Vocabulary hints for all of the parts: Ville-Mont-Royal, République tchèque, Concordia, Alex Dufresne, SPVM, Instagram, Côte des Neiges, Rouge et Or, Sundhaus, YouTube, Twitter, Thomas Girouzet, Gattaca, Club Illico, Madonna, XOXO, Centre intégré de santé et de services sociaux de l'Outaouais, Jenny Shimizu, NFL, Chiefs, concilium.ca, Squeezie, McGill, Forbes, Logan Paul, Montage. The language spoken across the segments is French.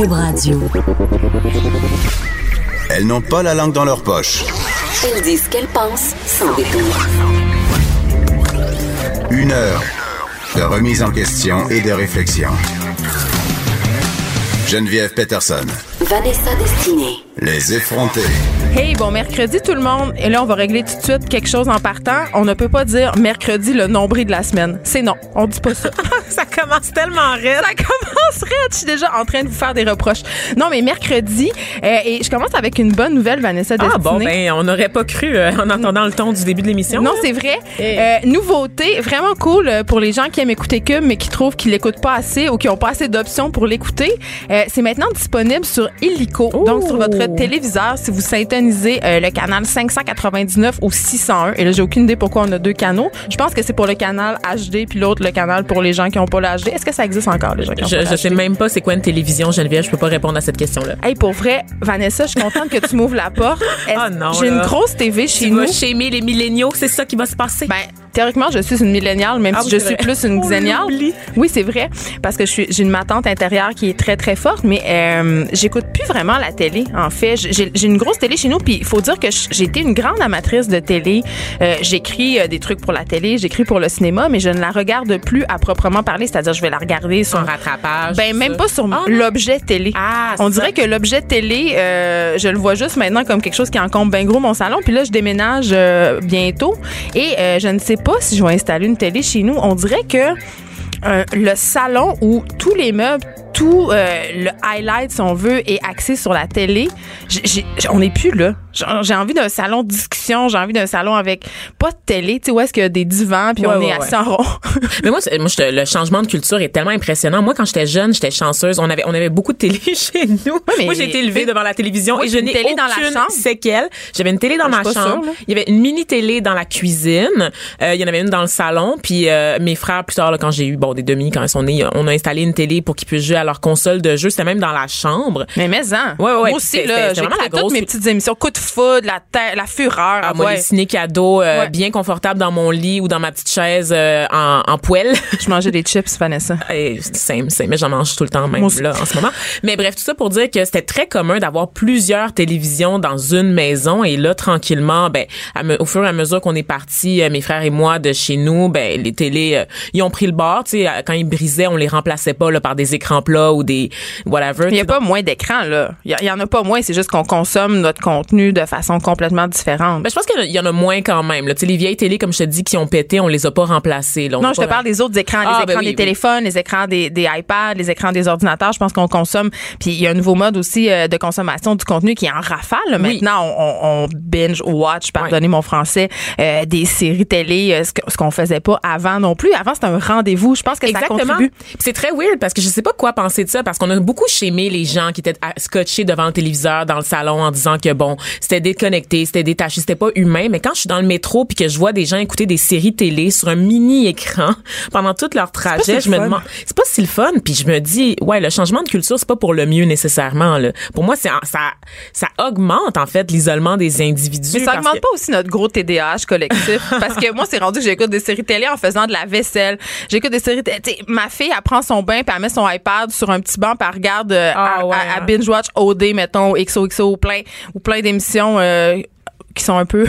Cube Radio. Elles n'ont pas la langue dans leur poche. Elles disent ce qu'elles pensent sans détour. Une heure de remise en question et de réflexion. Geneviève Peterson. Vanessa Destiné. Les effrontés. Hey, bon mercredi tout le monde. Et là, on va régler tout de suite quelque chose en partant. On ne peut pas dire mercredi le nombril de la semaine. C'est non. On dit pas ça. Ça commence tellement raide. Ça commence raide. Je suis déjà en train de vous faire des reproches. Non, mais mercredi, et je commence avec une bonne nouvelle, Vanessa Destiné. Ah bon, ben on n'aurait pas cru en entendant le ton du début de l'émission. Non, là. C'est vrai. Hey. Nouveauté, vraiment cool pour les gens qui aiment écouter Cube, mais qui trouvent qu'ils l'écoutent pas assez ou qui ont pas assez d'options pour l'écouter. C'est maintenant disponible sur Illico. Oh. Donc, sur votre téléviseur, si vous syntonisez le canal 599 ou 601. Et là, j'ai aucune idée pourquoi on a deux canaux. Je pense que c'est pour le canal HD, puis l'autre, le canal pour les gens qui n'ont pas le HD. Est-ce que ça existe encore, les gens qui ont pas le HD? Je sais même pas c'est quoi une télévision, Geneviève. Je peux pas répondre à cette question-là. Hey, pour vrai, Vanessa, je suis contente que tu m'ouvres la porte. Oh non, j'ai une grosse TV chez nous. Tu vas shamer les milléniaux, c'est ça qui va se passer? Ben, théoriquement, je suis une milléniale, même si je suis plus une xéniale. Oui, c'est vrai, parce que j'ai une ma-tante intérieure qui est très, très forte, mais j'écoute plus vraiment la télé, en fait. J'ai une grosse télé chez nous, puis il faut dire que j'ai été une grande amatrice de télé. J'écris des trucs pour la télé, j'écris pour le cinéma, mais je ne la regarde plus à proprement parler, c'est-à-dire je vais la regarder sur... un rattrapage. Ben, même ça. Pas sur l'objet télé. Ah, on dirait que l'objet télé, je le vois juste maintenant comme quelque chose qui encombre bien gros mon salon, puis là, je déménage bientôt, et je ne sais pas si je vais installer une télé chez nous. On dirait que le salon où tous les meubles, tout le highlight, si on veut, est axé sur la télé. On n'est plus là. J'ai envie d'un salon de discussion, j'ai envie d'un salon avec pas de télé, tu sais, où est-ce qu'il y a des divans, puis on est assis en rond. Mais moi le changement de culture est tellement impressionnant. Moi, quand j'étais jeune, j'étais chanceuse. On avait beaucoup de télé chez nous. Ouais, moi, j'ai été élevée devant la télévision et je n'ai aucune dans la chambre. Séquelle. J'avais une télé dans ma chambre. Sûre, il y avait une mini-télé dans la cuisine. Il y en avait une dans le salon. Puis mes frères, plus tard, là, quand j'ai eu des demi, quand ils sont nés, on a installé une télé pour qu'ils puissent jouer à leur console de jeu. C'était même dans la chambre. Mais moi aussi, là, j'ai toutes mes petites émissions. Coup de foudre, la fureur. Ah, moi, les ciné-cadeaux bien confortables dans mon lit ou dans ma petite chaise en poêle. Je mangeais des chips, Vanessa. C'est mais j'en mange tout le temps, même là, en ce moment. Mais bref, tout ça pour dire que c'était très commun d'avoir plusieurs télévisions dans une maison. Et là, tranquillement, au fur et à mesure qu'on est partis, mes frères et moi, de chez nous, les télés, ils ont pris le bord. Tu sais, quand ils brisaient, on les remplaçait pas là, par des écrans plats ou des whatever. Il n'y a pas moins d'écrans, là. Il y en a pas moins, c'est juste qu'on consomme notre contenu de façon complètement différente. Ben, je pense qu'il y en a moins quand même. Là. Tu sais, les vieilles télés, comme je te dis, qui ont pété, on les a pas remplacées. Là. Non, je te parle des autres écrans, des téléphones, les écrans des iPads, les écrans des ordinateurs. Je pense qu'on consomme. Puis il y a un nouveau mode aussi de consommation du contenu qui est en rafale. Oui. Maintenant, on binge watch, pardonnez mon français, des séries télé, ce qu'on faisait pas avant non plus. Avant, c'était un rendez-vous. Je pense que ça contribue. Puis c'est très weird parce que je sais pas quoi penser de ça parce qu'on a beaucoup shamé les gens qui étaient scotchés devant le téléviseur dans le salon en disant que bon, c'était déconnecté, c'était détaché, c'était pas humain. Mais quand je suis dans le métro puis que je vois des gens écouter des séries télé sur un mini écran pendant tout leur trajet, je me demande, c'est pas si le fun. Puis je me dis, le changement de culture, c'est pas pour le mieux nécessairement. Là. Pour moi, ça augmente en fait l'isolement des individus. Mais ça augmente pas aussi notre gros TDAH collectif parce que moi, c'est rendu que j'écoute des séries télé en faisant de la vaisselle. J'écoute des séries télé. Ma fille, elle prend son bain puis elle met son iPad sur un petit banc puis elle regarde à binge-watch OD, mettons, XOXO ou plein d'émissions qui sont un peu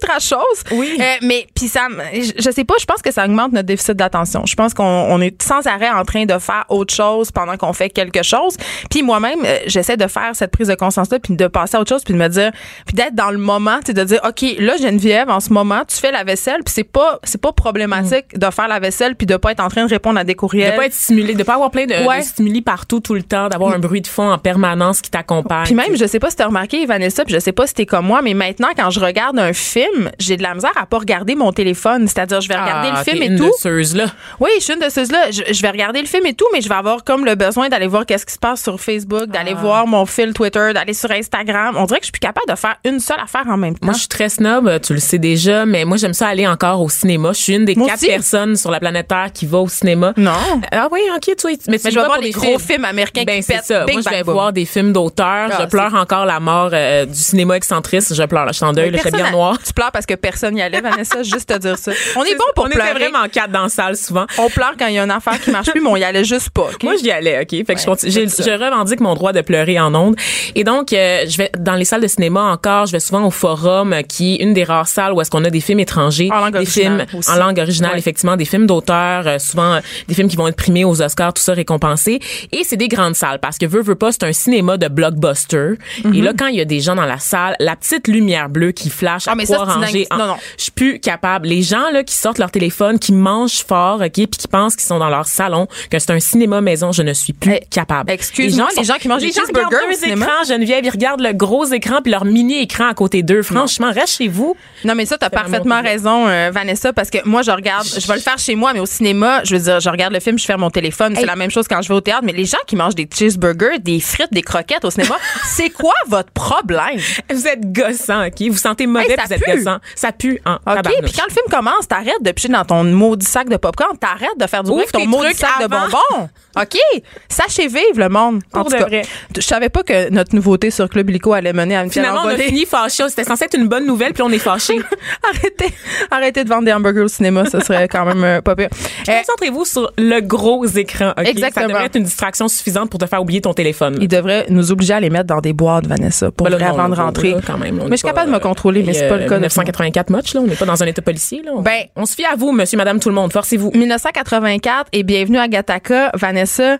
trasheuses. Oui. Mais puis ça, je sais pas, je pense que ça augmente notre déficit d'attention. Je pense qu'on est sans arrêt en train de faire autre chose pendant qu'on fait quelque chose. Puis moi-même, j'essaie de faire cette prise de conscience-là, puis de passer à autre chose, puis de me dire, puis d'être dans le moment, tu sais, de dire, ok, là Geneviève, en ce moment, tu fais la vaisselle, puis c'est pas problématique de faire la vaisselle, puis de pas être en train de répondre à des courriels, de pas être stimulé, de pas avoir plein de stimuli partout tout le temps, d'avoir un bruit de fond en permanence qui t'accompagne. Puis même, je sais pas si t'as remarqué, Vanessa, puis je sais pas si t'es comme moi, mais maintenant quand je regarde un film, j'ai de la misère à pas regarder mon téléphone. C'est-à-dire, je vais regarder le film et tout. Oui, je suis une de ceux-là. Je vais regarder le film et tout, mais je vais avoir comme le besoin d'aller voir qu'est-ce qui se passe sur Facebook, d'aller voir mon fil Twitter, d'aller sur Instagram. On dirait que je suis plus capable de faire une seule affaire en même temps. Moi, je suis très snob, tu le sais déjà, mais moi, j'aime ça aller encore au cinéma. Je suis une des quatre personnes sur la planète Terre qui va au cinéma. Non. Ah oui, ok, mais je vais voir des gros films américains qui pètent. Moi, je vais voir des films d'auteur. Je pleure encore la mort du cinéma excentrique. Je pleure. chandail, le bien noir. Tu pleures parce que personne n'y allait, Vanessa, juste te dire ça. On est bon pour pleurer. On était vraiment quatre dans la salle, souvent. On pleure quand il y a une affaire qui marche plus, mais on y allait juste pas. Okay? Moi, j'y allais, OK? Fait que je revendique mon droit de pleurer en ondes. Et donc, je vais dans les salles de cinéma encore, je vais souvent au Forum, qui est une des rares salles où est-ce qu'on a des films étrangers, des films aussi en langue originale, effectivement, des films d'auteurs, souvent des films qui vont être primés aux Oscars, tout ça récompensé. Et c'est des grandes salles parce que veut pas, c'est un cinéma de blockbuster. Mm-hmm. Et là, quand il y a des gens dans la salle, la petite lumière bleue qui flash à trois rangées. Non. Je suis plus capable. Les gens là qui sortent leur téléphone, qui mangent fort, OK, puis qui pensent qu'ils sont dans leur salon, que c'est un cinéma maison, je ne suis plus capable. Excuse-moi, les gens qui mangent des cheeseburgers au cinéma. Geneviève, ils regardent le gros écran puis leur mini écran à côté d'eux. Franchement, reste chez vous. Non, mais ça, t'as parfaitement raison, Vanessa, parce que moi, je regarde, je vais le faire chez moi, mais au cinéma, je veux dire, je regarde le film, je ferme mon téléphone. Hey. C'est la même chose quand je vais au théâtre, mais les gens qui mangent des cheeseburgers, des frites, des croquettes au cinéma, c'est quoi votre problème? Vous êtes gossant, OK? Vous sentez mauvais, vous êtes gossant. Ça pue en tabarnouche. OK, puis quand le film commence, t'arrêtes de picher dans ton maudit sac de popcorn, t'arrêtes de faire du bruit avec ton maudit sac de bonbons. OK? Sachez vivre le monde. En tout cas, je savais pas que notre nouveauté sur Club Illico allait mener à une finale. Finalement, on a fini fâché. C'était censé être une bonne nouvelle, puis on est fâché. Arrêtez de vendre des hamburgers au cinéma, ce serait quand même pas pire. Concentrez-vous sur le gros écran, OK? Exactement. Ça devrait être une distraction suffisante pour te faire oublier ton téléphone. Il devrait nous obliger à les mettre dans des boîtes, Vanessa, pour vrai, avant de rentrer. Là, quand même, mais je suis capable de me contrôler, mais c'est pas le cas. 1984 match, là, on n'est pas dans un état policier. Là. Ben, on se fie à vous, monsieur, madame, tout le monde. Forcez-vous. 1984 et bienvenue à Gattaca, Vanessa.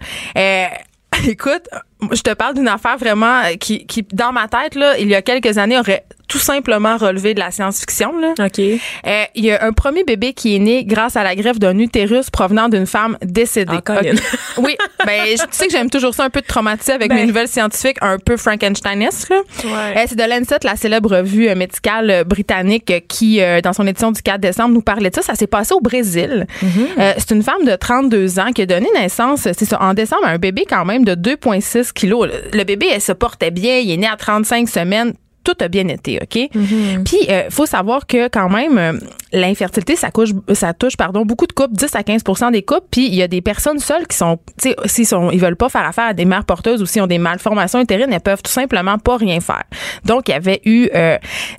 Écoute, je te parle d'une affaire vraiment qui dans ma tête, là, il y a quelques années, aurait tout simplement relevé de la science-fiction. Là. OK. Il y a un premier bébé qui est né grâce à la greffe d'un utérus provenant d'une femme décédée. Encore une. Oui. Ben, tu sais que j'aime toujours ça un peu de traumatiser avec mes nouvelles scientifiques un peu Frankensteinesques. Ouais. C'est The Lancet, la célèbre revue médicale britannique qui, dans son édition du 4 décembre, nous parlait de ça. Ça s'est passé au Brésil. Mm-hmm. C'est une femme de 32 ans qui a donné naissance, c'est ça, en décembre, à un bébé quand même de 2,6 kilos. Le bébé, elle se portait bien. Il est né à 35 semaines. Tout a bien été, OK? Mm-hmm. Puis, faut savoir que quand même, l'infertilité, ça touche beaucoup de couples, 10 à 15 des couples. Puis, il y a des personnes seules qui sont, tu sais, ils veulent pas faire affaire à des mères porteuses ou s'ils ont des malformations utérines, elles peuvent tout simplement pas rien faire. Donc, il y avait eu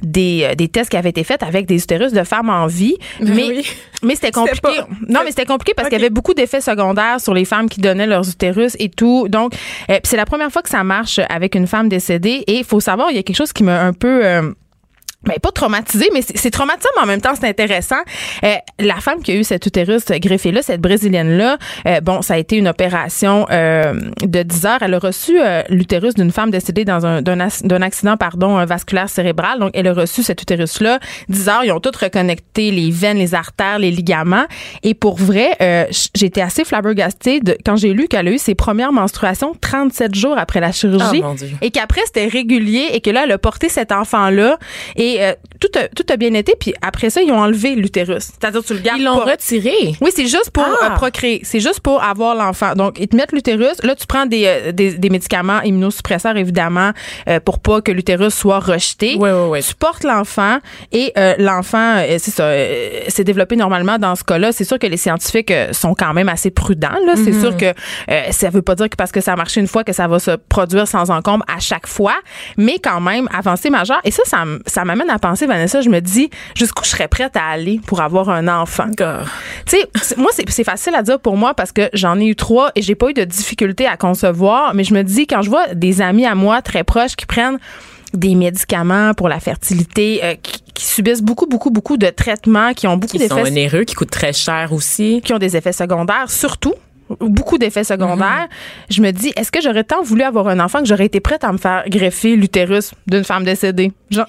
des tests qui avaient été faits avec des utérus de femmes en vie. Mais c'était compliqué. C'était compliqué parce qu'il y avait beaucoup d'effets secondaires sur les femmes qui donnaient leurs utérus et tout. Donc, puis c'est la première fois que ça marche avec une femme décédée. Et il faut savoir, il y a quelque chose qui me un peu pas traumatisé, mais c'est traumatisant, mais en même temps, c'est intéressant. La femme qui a eu cet utérus greffé-là, cette Brésilienne-là, ça a été une opération de 10 heures. Elle a reçu l'utérus d'une femme décédée dans d'un accident vasculaire cérébral. Donc, elle a reçu cet utérus-là. 10 heures, ils ont toutes reconnecté les veines, les artères, les ligaments. Et pour vrai, j'étais assez flabbergastée quand j'ai lu qu'elle a eu ses premières menstruations 37 jours après la chirurgie. Oh, mon Dieu. Et qu'après, c'était régulier et que là, elle a porté cet enfant-là. Et tout a bien été. Puis après ça, ils ont enlevé l'utérus. C'est-à-dire, tu le gardes. Ils l'ont retiré. Oui, c'est juste pour procréer. C'est juste pour avoir l'enfant. Donc, ils te mettent l'utérus. Là, tu prends des médicaments immunosuppresseurs, évidemment, pour pas que l'utérus soit rejeté. Oui. Tu portes l'enfant et l'enfant, c'est ça, s'est développé normalement dans ce cas-là. C'est sûr que les scientifiques sont quand même assez prudents. Là. Mm-hmm. C'est sûr que ça veut pas dire que parce que ça a marché une fois que ça va se produire sans encombre à chaque fois. Mais quand même, avancée majeure. Et ça m'amène à penser, Vanessa, je me dis jusqu'où je serais prête à aller pour avoir un enfant. Tu sais, moi, c'est facile à dire pour moi parce que j'en ai eu 3 et j'ai pas eu de difficulté à concevoir, mais je me dis, quand je vois des amis à moi très proches qui prennent des médicaments pour la fertilité, qui subissent beaucoup de traitements, qui ont beaucoup d'effets... Qui sont onéreux, qui coûtent très cher aussi. Qui ont des effets secondaires, surtout. Beaucoup d'effets secondaires. Mm-hmm. Je me dis, est-ce que j'aurais tant voulu avoir un enfant que j'aurais été prête à me faire greffer l'utérus d'une femme décédée? Je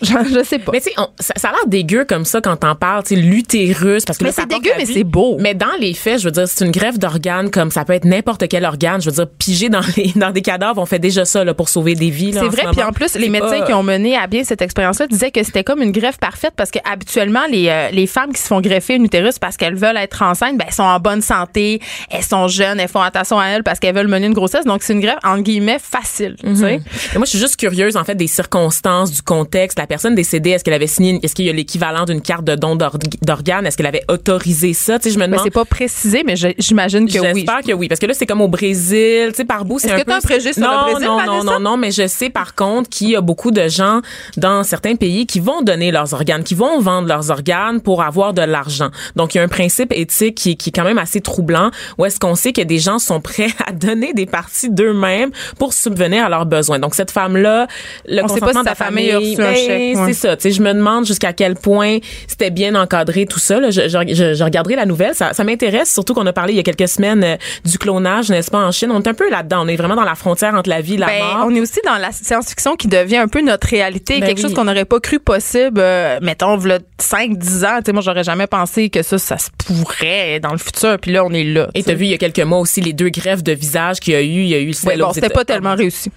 sais pas. Mais tu sais, ça a l'air dégueu comme ça quand t'en parles, tu sais, l'utérus. Parce que mais là, c'est dégueu, mais c'est beau. Mais dans les faits, je veux dire, c'est une greffe d'organes comme ça peut être n'importe quel organe. Je veux dire, piger dans des cadavres, on fait déjà ça là, pour sauver des vies. Là, c'est vrai, puis en plus, les médecins qui ont mené à bien cette expérience-là disaient que c'était comme une greffe parfaite parce que habituellement, les femmes qui se font greffer un utérus parce qu'elles veulent être enceintes, ben, elles sont en bonne santé, elles sont jeunes. jeunes, elles font attention à elles parce qu'elles veulent mener une grossesse. Donc, c'est une grève, entre guillemets, facile. Mm-hmm. Moi, je suis juste curieuse, en fait, des circonstances, du contexte. La personne décédée, est-ce qu'elle avait signé, est-ce qu'il y a l'équivalent d'une carte de don d'organes? Est-ce qu'elle avait autorisé ça? Tu sais, je me demande. Mais c'est pas précisé, mais j'imagine que oui. J'espère que oui. Parce que là, c'est comme au Brésil. Tu sais, par bout, c'est est-ce un que peu. Est-ce que t'as un préjugé sur le Brésil, Vanessa? Non, mais je sais, par contre, qu'il y a beaucoup de gens dans certains pays qui vont donner leurs organes, qui vont vendre leurs organes pour avoir de l'argent. Donc, il y a un principe éthique qui est quand même assez troublant, où est-ce qu'on sait que des gens sont prêts à donner des parties d'eux-mêmes pour subvenir à leurs besoins. Donc, cette femme-là, le consentement de la famille, c'est ça. Tu sais, je me demande jusqu'à quel point c'était bien encadré tout ça. Là, je regarderai la nouvelle. Ça m'intéresse, surtout qu'on a parlé il y a quelques semaines du clonage, n'est-ce pas, en Chine. On est un peu là-dedans. On est vraiment dans la frontière entre la vie et la mort. On est aussi dans la science-fiction qui devient un peu notre réalité. Quelque chose qu'on n'aurait pas cru possible, mettons, v'là 5-10 ans. Tu sais, moi, j'aurais jamais pensé que ça se pourrait dans le futur. Puis là, on est là. Et t'as vu, il y a quelques mois aussi, les deux greffes de visage qu'il y a eu. Il y a eu le sel. Bon, c'était pas tellement réussi.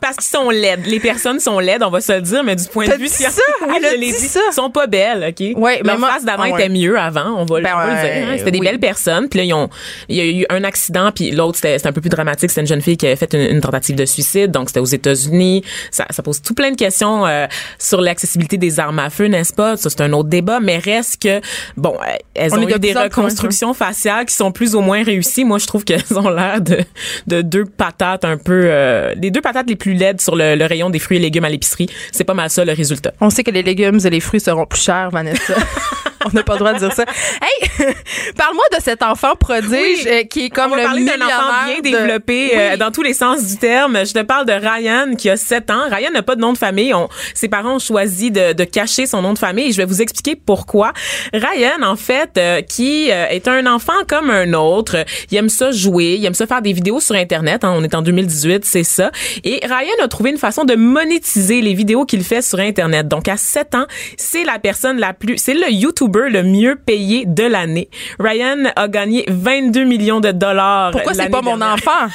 Parce qu'ils sont laides. Les personnes sont laides, on va se le dire, mais du point de vue scientifique, elles sont pas belles, OK? Ouais, leur face d'avant était mieux avant, on va le dire. C'était des belles personnes, puis là, il y a eu un accident, puis l'autre, c'était un peu plus dramatique. C'était une jeune fille qui avait fait une tentative de suicide, donc c'était aux États-Unis. Ça pose tout plein de questions sur l'accessibilité des armes à feu, n'est-ce pas? Ça, c'est un autre débat, mais reste que, bon, elles ont eu des reconstructions faciales qui sont plus ou moins réussies. Moi, je trouve qu'elles ont l'air de deux patates un peu... les deux patates les plus laides sur le rayon des fruits et légumes à l'épicerie. C'est pas mal ça, le résultat. On sait que les légumes et les fruits seront plus chers, Vanessa. On n'a pas le droit de dire ça. Hey, parle-moi de cet enfant prodige qui est comme le millionnaire. On va parler d'un enfant bien développé dans tous les sens du terme. Je te parle de Ryan qui a 7 ans. Ryan n'a pas de nom de famille. Ses parents ont choisi de cacher son nom de famille et je vais vous expliquer pourquoi. Ryan, en fait, qui est un enfant comme un autre. Il aime ça jouer. Il aime ça faire des vidéos sur Internet. Hein. On est en 2018, c'est ça. Et Ryan a trouvé une façon de monétiser les vidéos qu'il fait sur Internet. Donc, à 7 ans, c'est la personne c'est le YouTuber le mieux payé de l'année. Ryan a gagné $22 millions. Pourquoi c'est pas mon enfant?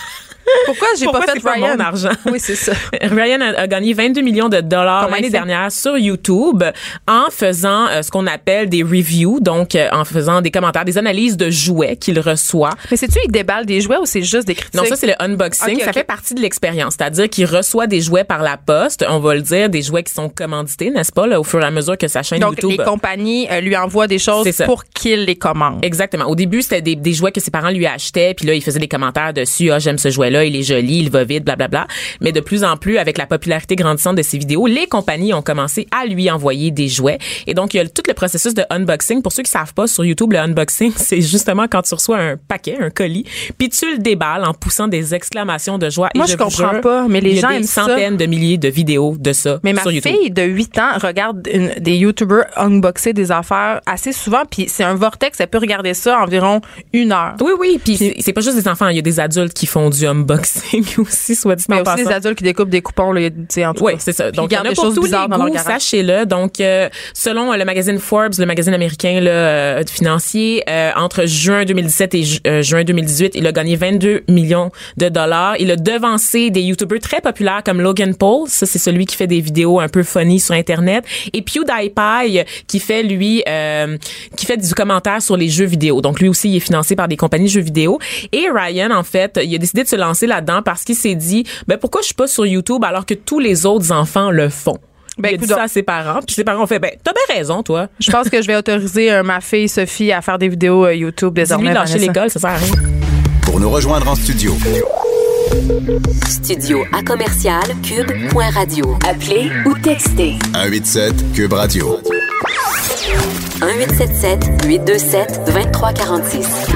Pourquoi j'ai pas fait Ryan? Pas mon argent? Oui, c'est ça. Ryan a gagné $22 millions l'année dernière sur YouTube en faisant ce qu'on appelle des reviews, donc en faisant des commentaires, des analyses de jouets qu'il reçoit. Mais sais-tu, il déballe des jouets ou c'est juste des critiques? Non, ça, c'est le unboxing. Okay. Ça fait partie de l'expérience. C'est-à-dire qu'il reçoit des jouets par la poste. On va le dire, des jouets qui sont commandités, n'est-ce pas, là, au fur et à mesure que sa chaîne donc, YouTube... Donc, les compagnies lui envoient des choses pour qu'il les commande. Exactement. Au début, c'était des jouets que ses parents lui achetaient, puis là, il faisait des commentaires dessus. Ah, j'aime ce jouet-là. Là, il est joli, il va vite, blablabla. Mais de plus en plus, avec la popularité grandissante de ses vidéos, les compagnies ont commencé à lui envoyer des jouets. Et donc, il y a tout le processus de unboxing. Pour ceux qui savent pas, sur YouTube, le unboxing, c'est justement quand tu reçois un paquet, un colis, puis tu le déballes en poussant des exclamations de joie. Moi, et je comprends pas, mais les gens aiment ça. Il y a des centaines de milliers de vidéos de ça sur YouTube. Mais ma fille de 8 ans regarde des YouTubers unboxer des affaires assez souvent, puis c'est un vortex, elle peut regarder ça environ 1 heure. Oui, puis c'est pas juste des enfants, il y a des adultes qui font du unboxing aussi, soit dit en passant. Mais aussi les adultes qui découpent des coupons, là, tu sais, en tout cas. Oui, c'est ça. Donc, il y en a pour tous les goûts, sachez-le. Donc, selon le magazine Forbes, le magazine américain là, financier, entre juin 2017 et juin 2018, il a gagné $22 millions. Il a devancé des YouTubers très populaires comme Logan Paul. Ça, c'est celui qui fait des vidéos un peu funny sur Internet. Et PewDiePie, qui fait, lui, du commentaire sur les jeux vidéo. Donc, lui aussi, il est financé par des compagnies de jeux vidéo. Et Ryan, en fait, il a décidé de se lancer là-dedans parce qu'il s'est dit pourquoi je suis pas sur YouTube alors que tous les autres enfants le font. Il a dit ça à ses parents, puis ses parents ont fait t'as bien raison toi. Je pense que je vais autoriser ma fille Sophie à faire des vidéos YouTube désormais. Dis-lui lâcher l'école, ça sert à rien. Pour nous rejoindre en studio à commercial cube.radio. Appelez ou textez 187 Cube Radio. 1-877-827-2346.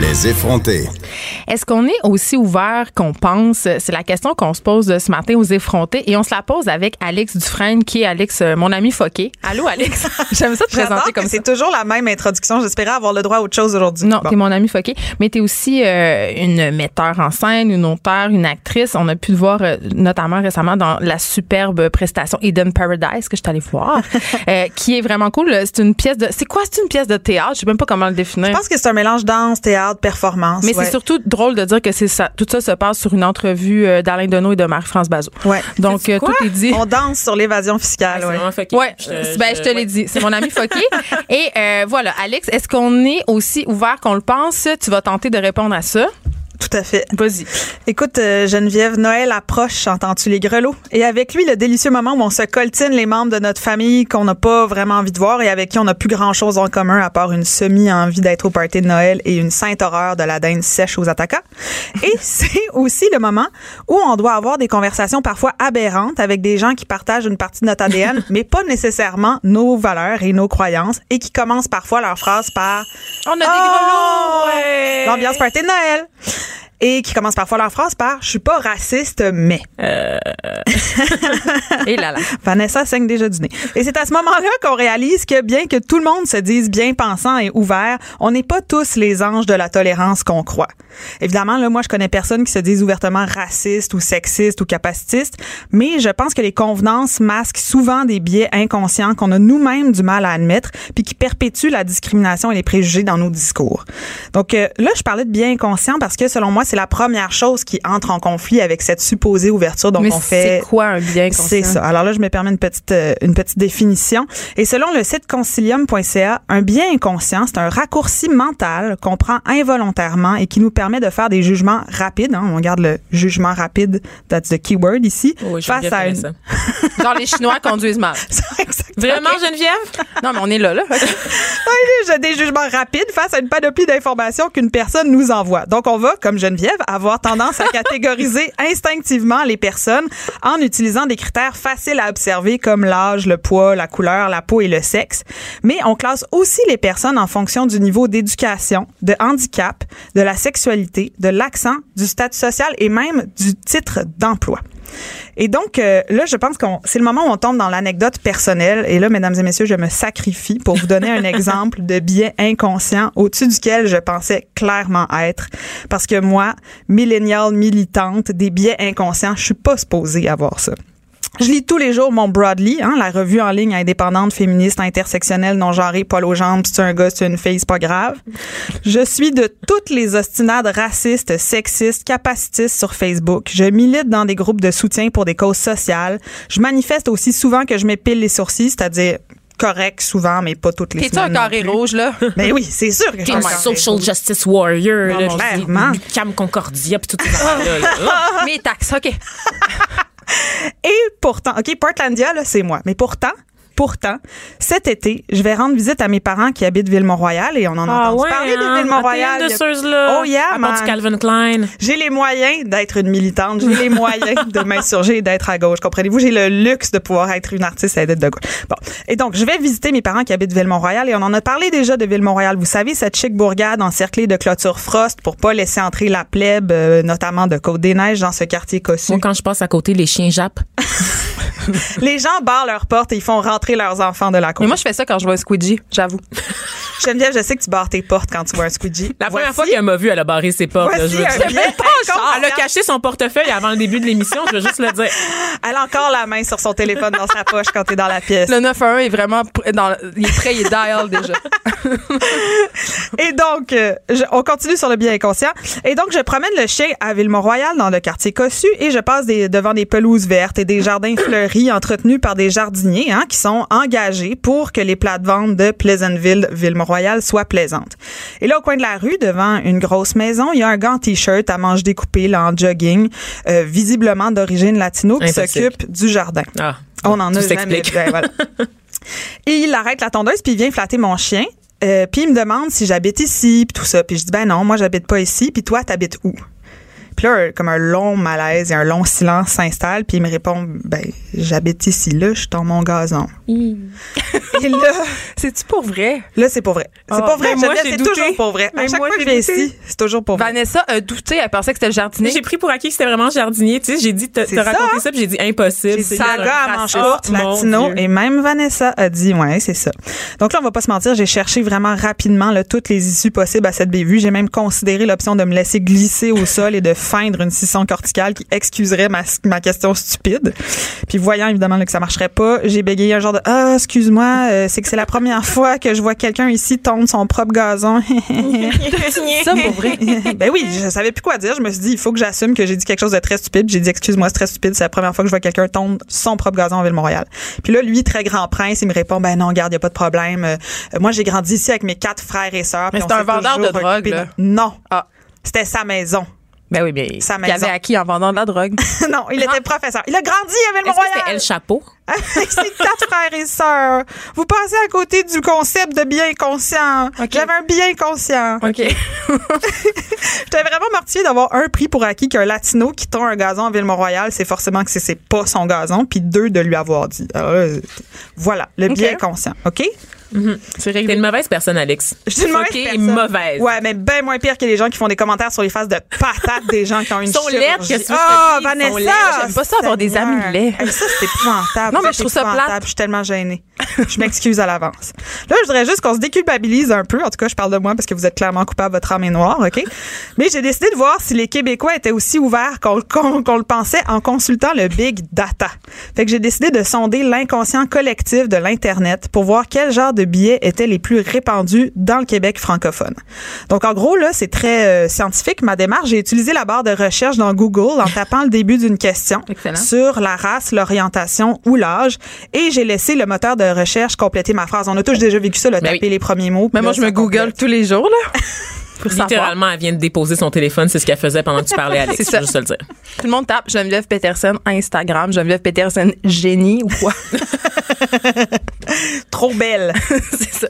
Les effrontés. Est-ce qu'on est aussi ouvert qu'on pense? C'est la question qu'on se pose ce matin aux effrontés et on se la pose avec Alex Dufresne qui est mon ami Foquet. Allô Alex, j'aime ça te présenter comme ça. C'est toujours la même introduction, j'espérais avoir le droit à autre chose aujourd'hui. Non, t'es mon ami Foquet, mais t'es aussi une metteur en scène, une auteure, une actrice. On a pu te voir notamment récemment dans la superbe prestation Eden Paradise que je suis allée voir, qui est vraiment cool. C'est une pièce de... C'est une pièce de théâtre? Je sais même pas comment le définir. Je pense que c'est un mélange danse, théâtre, performance. Mais c'est surtout drôle de dire que c'est ça. Tout ça se passe sur une entrevue d'Alain Deneau et de Marie-France Bazot. Ouais. Donc, tout est dit. On danse sur l'évasion fiscale. Ouais, c'est vraiment je te l'ai dit. C'est mon ami Foquet. Et voilà, Alex, est-ce qu'on est aussi ouvert qu'on le pense? Tu vas tenter de répondre à ça. Tout à fait. Vas-y. Écoute, Geneviève, Noël approche, entends-tu les grelots? Et avec lui, le délicieux moment où on se coltine les membres de notre famille qu'on n'a pas vraiment envie de voir et avec qui on n'a plus grand-chose en commun à part une semi-envie d'être au party de Noël et une sainte horreur de la dinde sèche aux attaquants. Et c'est aussi le moment où on doit avoir des conversations parfois aberrantes avec des gens qui partagent une partie de notre ADN, mais pas nécessairement nos valeurs et nos croyances et qui commencent parfois leur phrase par « On a des grelots! Ouais. L'ambiance party de Noël! » Et qui commencent parfois leur phrase par « Je suis pas raciste, mais... » Et là là. Vanessa saigne déjà du nez. Et c'est à ce moment-là qu'on réalise que bien que tout le monde se dise bien pensant et ouvert, on n'est pas tous les anges de la tolérance qu'on croit. Évidemment, là, moi, je connais personne qui se dise ouvertement raciste ou sexiste ou capacitiste, mais je pense que les convenances masquent souvent des biais inconscients qu'on a nous-mêmes du mal à admettre puis qui perpétuent la discrimination et les préjugés dans nos discours. Donc là, je parlais de biais inconscient parce que, selon moi, c'est la première chose qui entre en conflit avec cette supposée ouverture dont on fait. Mais c'est quoi un bien conscient? C'est ça. Alors là, je me permets une petite définition. Et selon le site concilium.ca, un bien inconscient, c'est un raccourci mental qu'on prend involontairement et qui nous permet de faire des jugements rapides. Hein. On regarde le jugement rapide, that's the keyword ici. Oui, face à une... Genre les Chinois conduisent mal. Vraiment, okay. Geneviève? Non, mais on est là. Okay. J'ai des jugements rapides face à une panoplie d'informations qu'une personne nous envoie. Donc, on va, comme Geneviève, avoir tendance à catégoriser instinctivement les personnes en utilisant des critères faciles à observer comme l'âge, le poids, la couleur, la peau et le sexe. Mais on classe aussi les personnes en fonction du niveau d'éducation, de handicap, de la sexualité, de l'accent, du statut social et même du titre d'emploi. Et donc, là, je pense que c'est le moment où on tombe dans l'anecdote personnelle. Et là, mesdames et messieurs, je me sacrifie pour vous donner un exemple de biais inconscient au-dessus duquel je pensais clairement être. Parce que moi, milléniale, militante, des biais inconscients, je suis pas supposée avoir ça. Je lis tous les jours mon Broadly, hein, la revue en ligne indépendante, féministe, intersectionnelle, non-genrée, poil aux jambes, si tu es un gars, si tu es une fille, c'est pas grave. Je suis de toutes les ostinades racistes, sexistes, capacitistes sur Facebook. Je milite dans des groupes de soutien pour des causes sociales. Je manifeste aussi souvent que je m'épile les sourcils, c'est-à-dire... correct souvent, mais pas toutes les semaines. T'es-tu un carré rouge, là? Ben oui, c'est sûr que je suis un social rouge. Justice warrior, non, là. Clairement. Cam Concordia, puis tout ça. Mes taxes, OK. Et pourtant, OK, Portlandia, là, c'est moi. Mais pourtant, cet été, je vais rendre visite à mes parents qui habitent Ville-Mont-Royal et on en a entendu parler de Ville-Mont-Royal. Oh yeah, man. Du Calvin Klein. J'ai les moyens d'être une militante, j'ai les moyens de m'insurger et d'être à gauche. Comprenez-vous, j'ai le luxe de pouvoir être une artiste et d'être de gauche. Bon, et donc je vais visiter mes parents qui habitent Ville-Mont-Royal et on en a parlé déjà de Ville-Mont-Royal. Vous savez, cette chic bourgade encerclée de clôtures frost pour pas laisser entrer la plèbe, notamment de Côte des Neiges dans ce quartier cossu. Moi, quand je passe à côté, les chiens jappent. Les gens barrent leurs portes et ils font rentrer leurs enfants de la cour. Mais moi, je fais ça quand je vois un Squeezie, j'avoue. Geneviève, je sais que tu barres tes portes quand tu vois un Squeezie. La première fois qu'elle m'a vu, elle a barré ses portes. Là, elle a caché son portefeuille avant le début de l'émission, je veux juste le dire. Elle a encore la main sur son téléphone dans sa poche quand t'es dans la pièce. Le 911 est vraiment... il est prêt, il est dial déjà. Et donc, on continue sur le bien inconscient. Et donc, je promène le chien à Ville-Mont-Royal dans le quartier cossu et je passe devant des pelouses vertes et des jardins fleuris entretenus par des jardiniers, hein, qui sont engagés pour que les plates-bandes de Pleasantville, Ville-Mont-Royal soient plaisantes. Et là, au coin de la rue, devant une grosse maison, il y a un gars en t-shirt à manches découpées, là, en jogging, visiblement d'origine latino, qui s'occupe du jardin. Ah, on en a jamais. Ben, voilà. Et il arrête la tondeuse puis il vient flatter mon chien. Puis il me demande si j'habite ici puis tout ça. Puis je dis ben non, moi j'habite pas ici. Puis toi, t'habites où? Puis là, comme un long malaise et un long silence s'installe, puis il me répond « Ben, j'habite ici, là, je suis dans mon gazon. Mmh. » Et là... C'est-tu pour vrai? Là, c'est pour vrai. C'est pas vrai, moi, c'est toujours pour vrai. À chaque fois que je viens ici, c'est toujours pour vrai. Vanessa a douté, elle pensait que c'était le jardinier. J'ai pris pour acquis que c'était vraiment le jardinier. Tu sais, j'ai dit « T'as raconté ça », puis j'ai dit « Impossible. » Saga à manches courtes, latino, et même Vanessa a dit « Ouais, c'est ça. » Donc là, on va pas se mentir, j'ai cherché vraiment rapidement là, toutes les issues possibles à cette bévue. J'ai même considéré l'option de me laisser glisser au sol et de feindre une scission corticale qui excuserait ma question stupide. Puis voyant évidemment là, que ça marcherait pas, j'ai bégayé un genre de « Ah, excuse-moi, c'est que c'est la première fois que je vois quelqu'un ici tondre son propre gazon. » Ça, pour vrai. Ben oui, je savais plus quoi dire. Je me suis dit, il faut que j'assume que j'ai dit quelque chose de très stupide. J'ai dit « Excuse-moi, c'est très stupide. C'est la première fois que je vois quelqu'un tondre son propre gazon en Ville-Mont-Royal. » Puis là, lui, très grand prince, il me répond « Ben non, regarde, il n'y a pas de problème. Moi, j'ai grandi ici avec mes 4 frères et sœurs. » Mais c'est un vendeur de drogue, là. Non. Ah. C'était sa maison. Ben oui, mais sa maison. Il avait acquis en vendant de la drogue. Non, il était professeur. Il a grandi à Ville-Mont-Royal. Est-ce que c'était El Chapeau? Avec ses 4 frères et sœurs. Vous passez à côté du concept de bien conscient. Okay. J'avais un bien conscient. OK. J'étais vraiment mortifiée d'avoir un prix pour acquis qu'un latino qui tond un gazon à Ville-Mont-Royal, c'est forcément que c'est pas son gazon, puis deux, de lui avoir dit. Alors, voilà, le bien conscient. OK? Mm-hmm. T'es une mauvaise personne, Alex. Je suis une mauvaise personne. Mauvaise. Ouais, mais ben moins pire que les gens qui font des commentaires sur les faces de patates des gens qui ont une chirurgie. Oh, Vanessa! J'aime pas ça avoir des amis de lait. Ça, c'est épouvantable. Non, mais je trouve ça plate. Je suis tellement gênée. Je m'excuse à l'avance. Là, je voudrais juste qu'on se déculpabilise un peu. En tout cas, je parle de moi parce que vous êtes clairement coupable, votre âme est noire, OK? Mais j'ai décidé de voir si les Québécois étaient aussi ouverts qu'on le pensait en consultant le Big Data. Fait que j'ai décidé de sonder l'inconscient collectif de l'Internet pour voir quel genre de billets étaient les plus répandus dans le Québec francophone. Donc, en gros, là, c'est très scientifique, ma démarche. J'ai utilisé la barre de recherche dans Google en tapant le début d'une question sur la race, l'orientation ou l'âge, et j'ai laissé le moteur de recherche compléter ma phrase. On a tous déjà vécu ça, là, taper les premiers mots. Mais moi, je me Google tous les jours, là. Littéralement, elle vient de déposer son téléphone. C'est ce qu'elle faisait pendant que tu parlais, Alex. C'est ça. Je veux juste le dire. Tout le monde tape Geneviève Peterson Instagram. Geneviève Peterson génie ou quoi? Trop belle. C'est ça.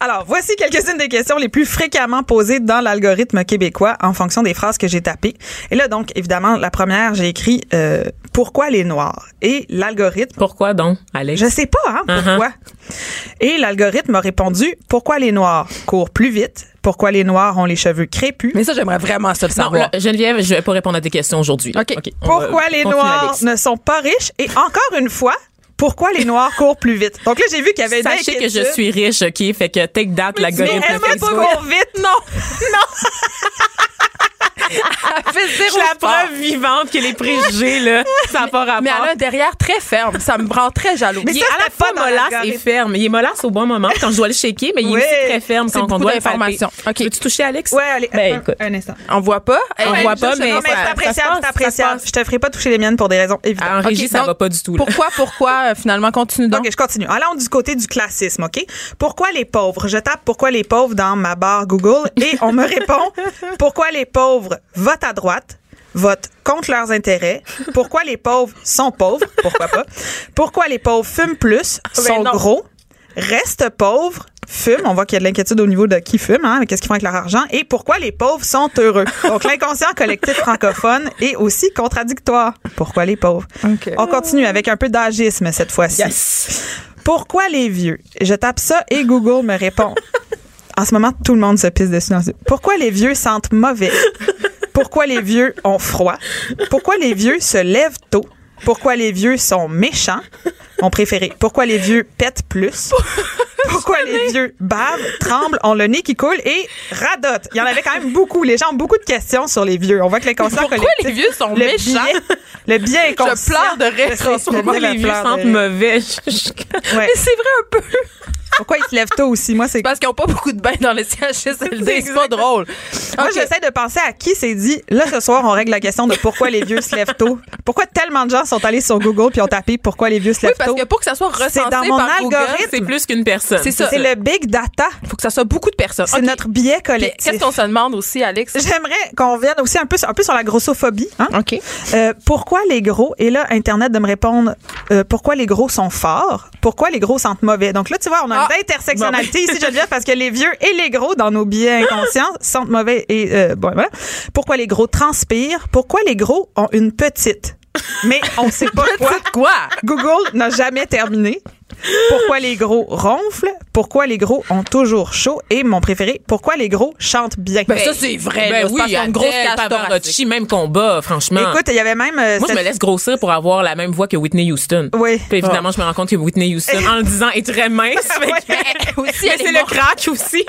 Alors, voici quelques-unes des questions les plus fréquemment posées dans l'algorithme québécois en fonction des phrases que j'ai tapées. Et là, donc, évidemment, la première, j'ai écrit « Pourquoi les Noirs? » Et l'algorithme... Pourquoi donc, Alex? Je sais pas, hein, pourquoi. Et l'algorithme a répondu « Pourquoi les Noirs courent plus vite? » Pourquoi les Noirs ont les cheveux crépus? Mais ça, j'aimerais vraiment ça le savoir. Non, Geneviève, je vais pas répondre à tes questions aujourd'hui. OK. Pourquoi les Noirs ne sont pas riches? Et encore une fois, pourquoi les Noirs courent plus vite? Donc là, j'ai vu qu'il y avait des inquiétudes. Sachez que je suis riche, OK? Fait que take that, la gueule. Mais elle va pas courir vite, non! Elle fait zéro. Je suis la preuve vivante que les préjugés, là, ça n'a pas rapport. Mais elle a un derrière très ferme. Ça me rend très jaloux. Mais il est à la fois mollasse et ferme. Il est mollasse au bon moment quand je dois le shaker, mais il est aussi très ferme quand on doit l'information. OK. Veux-tu toucher, Alex? Oui, allez. Ben, écoute. Un instant. On voit pas. On voit pas, mais c'est appréciable. C'est appréciable. Je te ferai pas toucher les miennes pour des raisons évidentes. En régie, ça va pas du tout. Pourquoi, finalement, continue donc? OK, je continue. Allons du côté du classisme, OK? Pourquoi les pauvres? Je tape pourquoi les pauvres dans ma barre Google et on me répond pourquoi les pauvres votent à droite, votent contre leurs intérêts, pourquoi les pauvres sont pauvres, pourquoi pas, pourquoi les pauvres fument plus, sont gros, restent pauvres, fument, on voit qu'il y a de l'inquiétude au niveau de qui fume, hein, mais qu'est-ce qu'ils font avec leur argent, et pourquoi les pauvres sont heureux. Donc, l'inconscient collectif francophone est aussi contradictoire. Pourquoi les pauvres? Okay. On continue avec un peu d'agisme cette fois-ci. Yes. Pourquoi les vieux? Je tape ça et Google me répond. En ce moment, tout le monde se pisse dessus. Pourquoi les vieux sentent mauvais? Pourquoi les vieux ont froid? Pourquoi les vieux se lèvent tôt? Pourquoi les vieux sont méchants? Mon préféré. Pourquoi les vieux pètent plus? Pourquoi les vieux bavent, tremblent, ont le nez qui coule et radotent? Il y en avait quand même beaucoup. Les gens ont beaucoup de questions sur les vieux. On voit que les conscients collectifs... Pourquoi les vieux sont méchants? Le bien est conscient. Je pleure de rire. Pourquoi les vieux sentent mauvais? Mais c'est vrai un peu... Pourquoi ils se lèvent tôt aussi? Moi, c'est parce qu'ils n'ont pas beaucoup de bains dans les CHSLD. C'est pas drôle. Moi, j'essaie de penser à qui s'est dit, là, ce soir, on règle la question de pourquoi les vieux se lèvent tôt. Pourquoi tellement de gens sont allés sur Google puis ont tapé pourquoi les vieux se lèvent tôt? Parce que pour que ça soit recensé dans mon algorithme, c'est plus qu'une personne. C'est ça. C'est le big data. Il faut que ça soit beaucoup de personnes. C'est notre biais collectif. Qu'est-ce qu'on se demande aussi, Alex? J'aimerais qu'on revienne aussi un peu sur la grossophobie. Hein? OK. Pourquoi les gros? Et là, Internet de me répondre, pourquoi les gros sont forts? Pourquoi les gros sentent mauvais? Donc là, tu vois, on a d'intersectionnalité ici, Geneviève, parce que les vieux et les gros, dans nos biais inconscients, sentent mauvais et voilà. Pourquoi les gros transpirent? Pourquoi les gros ont une petite? Mais on sait pas quoi. Google n'a jamais terminé. Pourquoi les gros ronflent? Pourquoi les gros ont toujours chaud? Et mon préféré, pourquoi les gros chantent bien? Ben ça, c'est vrai. Ben oui, il y a une grosse casse-thoracique. Même combat, franchement. Écoute, il y avait même... Moi, je me laisse grossir pour avoir la même voix que Whitney Houston. Oui. Puis évidemment, je me rends compte que Whitney Houston, en le disant, est très mince. Aussi, mais c'est le crack aussi.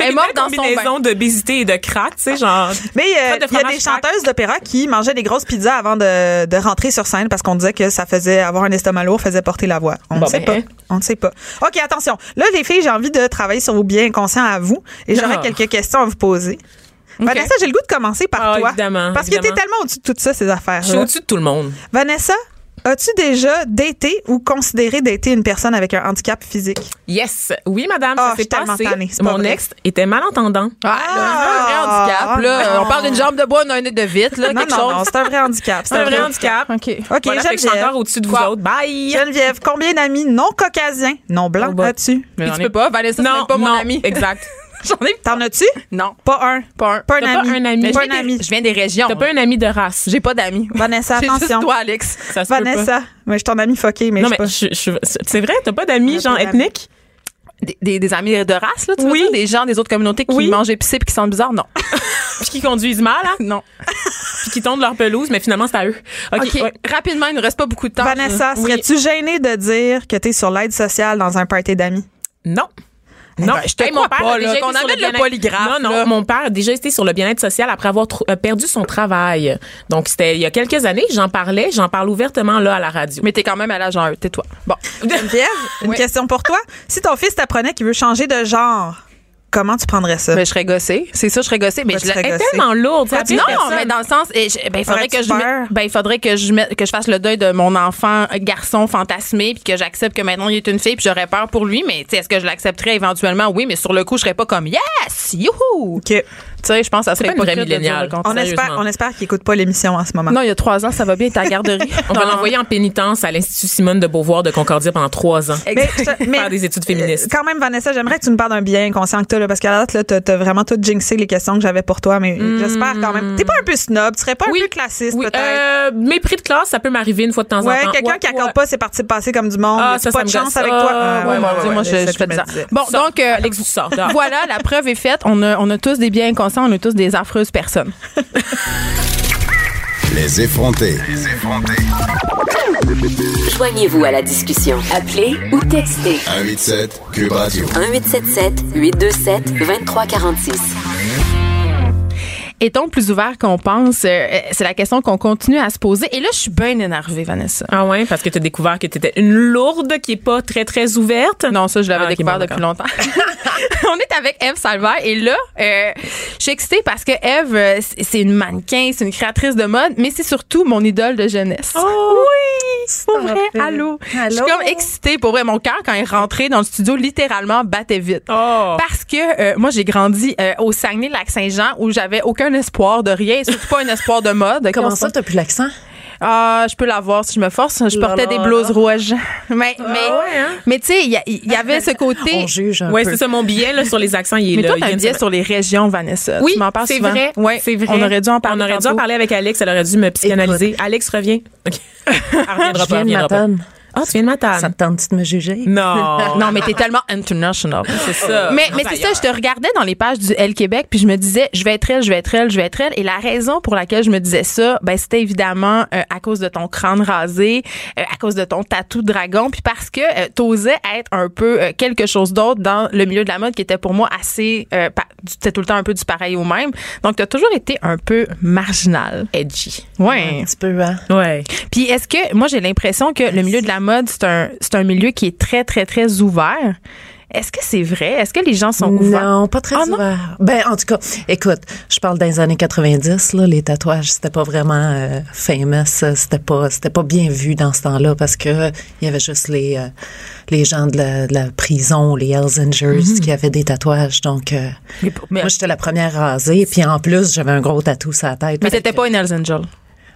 Elle est morte dans son bain d'obésité et de crack, tu sais, genre... Mais il y a des chanteuses d'opéra qui mangeaient des grosses pizzas avant de rentrer sur scène parce qu'on disait que ça faisait avoir un estomac lourd, faisait porter la voix. On ne sait pas. OK, attention. Là, les filles, j'ai envie de travailler sur vos biais inconscients à vous et j'aurais quelques questions à vous poser. Okay. Vanessa, j'ai le goût de commencer par toi. Évidemment. Parce que t'es tellement au-dessus de tout ça, ces affaires-là. Je suis au-dessus de tout le monde. Vanessa, As-tu déjà daté ou considéré dater une personne avec un handicap physique? Yes. Oui, madame. Oh, ça s'est passé. Mon ex était malentendant. Ah, là, un vrai handicap. Là, on parle d'une jambe de bois, on a un nez de vitre. Là, non, c'est un vrai handicap. C'est un vrai handicap. OK. OK, voilà, Geneviève. Je suis encore au-dessus de vous autres. Bye. Geneviève, combien d'amis non caucasiens, non blancs as-tu? Tu peux pas. Vanessa, c'est même pas mon ami. Exact. T'en as-tu? Non. Pas un ami. Je viens des régions. T'as pas un ami de race. J'ai pas d'amis. Vanessa, attention. C'est juste toi, Alex. Ça se Vanessa, mais je suis ton amie fuckée, mais non, c'est vrai, t'as pas d'amis, genre ethniques? Des amis de race, là, tu vois? Des gens des autres communautés qui mangent épicé puis qui sentent bizarre? Non. Puis qui conduisent mal, hein? Non. Puis qui tondent leur pelouse, mais finalement, c'est à eux. OK. Ouais. Rapidement, il ne reste pas beaucoup de temps. Vanessa, serais-tu gênée de dire que t'es sur l'aide sociale dans un party d'amis? Non. Non, ben, je te crois pas, là, qu'on amène le polygraphe. Non, non, mon père a déjà été sur le bien-être social après avoir perdu son travail. Donc, c'était il y a quelques années, j'en parle ouvertement là à la radio. Mais t'es quand même à l'âge en E, tais-toi. Bon. Geneviève, une question pour toi. Si ton fils t'apprenait qu'il veut changer de genre, comment tu prendrais ça? Ben, je serais gossée. C'est ça, je serais gossée. Mais je serais tellement lourde. Non, mais dans le sens, il faudrait que je fasse le deuil de mon enfant, garçon fantasmé, puis que j'accepte que maintenant il est une fille, puis j'aurais peur pour lui. Mais est-ce que je l'accepterais éventuellement? Oui, mais sur le coup, je serais pas comme yes, youhou. OK. Tu sais, je pense que ça serait pas très millénial. On espère qu'il écoute pas l'émission en ce moment. Non, il y a 3 ans, ça va bien, il est à la garderie. On va l'envoyer en pénitence à l'Institut Simone de Beauvoir de Concordia pendant 3 ans. Faire des études féministes. Quand même, Vanessa, j'aimerais que tu me parles d'un bien conscient que parce qu'à la date, là, t'as vraiment tout jinxé les questions que j'avais pour toi, mais j'espère quand même. T'es pas un peu snob, tu serais pas un peu classiste, peut-être? Mépris de classe, ça peut m'arriver une fois de temps en temps. Quelqu'un qui accorde pas ses parties passées comme du monde, pas de chance avec toi. Moi, je fais ça. Bon, donc, Alex, voilà, la preuve est faite. On a tous des biens inconscients, on a tous des affreuses personnes. Les effrontés. Les effrontés. Joignez-vous à la discussion. Appelez ou textez. 187 Cube Radio. 1877-827-2346. Est-on plus ouvert qu'on pense? C'est la question qu'on continue à se poser. Et là, je suis bien énervée, Vanessa. Ah ouais, parce que tu as découvert que tu étais une lourde qui est pas très, très ouverte. Non, ça, je l'avais découvert depuis longtemps. On est avec Eve Salvail et là, je suis excitée parce que Eve, c'est une mannequin, c'est une créatrice de mode, mais c'est surtout mon idole de jeunesse. Oh oui! Pour vrai, allô! Je suis comme excitée pour vrai. Mon cœur, quand il est rentré dans le studio, littéralement battait vite. Oh. Parce que moi, j'ai grandi au Saguenay-Lac-Saint-Jean où j'avais aucun espoir de rien, surtout pas un espoir de mode. Comment ça, t'as plus l'accent? Ah, je peux l'avoir si je me force. Je portais des blouses rouges. Mais tu sais, il y avait ce côté. On juge un peu. C'est ça, mon billet là, sur les accents, il est là. Mais toi, t'as un billet sur les régions, Vanessa. Oui, tu m'en parles souvent. Vrai. Ouais, c'est vrai. On aurait dû en parler. On aurait dû en parler avec Alex. Elle aurait dû me psychanalyser. Écoute. Alex, reviens. Okay. Elle reviendra pas. Ah, tu viens de ma table. Ça te tente de me juger? Non. Non, mais t'es tellement international. C'est ça. Mais c'est ça, je te regardais dans les pages du Elle Québec, puis je me disais, je vais être elle. Et la raison pour laquelle je me disais ça, ben, c'était évidemment à cause de ton crâne rasé, à cause de ton tatou dragon, puis parce que t'osais être un peu quelque chose d'autre dans le milieu de la mode qui était pour moi assez. C'était tout le temps un peu du pareil au même. Donc, t'as toujours été un peu marginal. Edgy. Ouais. Un petit peu, hein? Ouais. Puis est-ce que, moi, j'ai l'impression que le milieu de la mode, c'est un milieu qui est très, très, très ouvert. Est-ce que c'est vrai? Est-ce que les gens sont ouverts? Non, pas très ouverts. Ben, en tout cas, écoute, je parle des années 90, là, les tatouages, c'était pas vraiment famous, c'était pas bien vu dans ce temps-là parce que il y avait juste les gens de la prison, les Hells Angels qui avaient des tatouages. Donc, moi, j'étais la première rasée. Puis en plus, j'avais un gros tatou sur la tête. Mais t'étais pas une Hells Angel?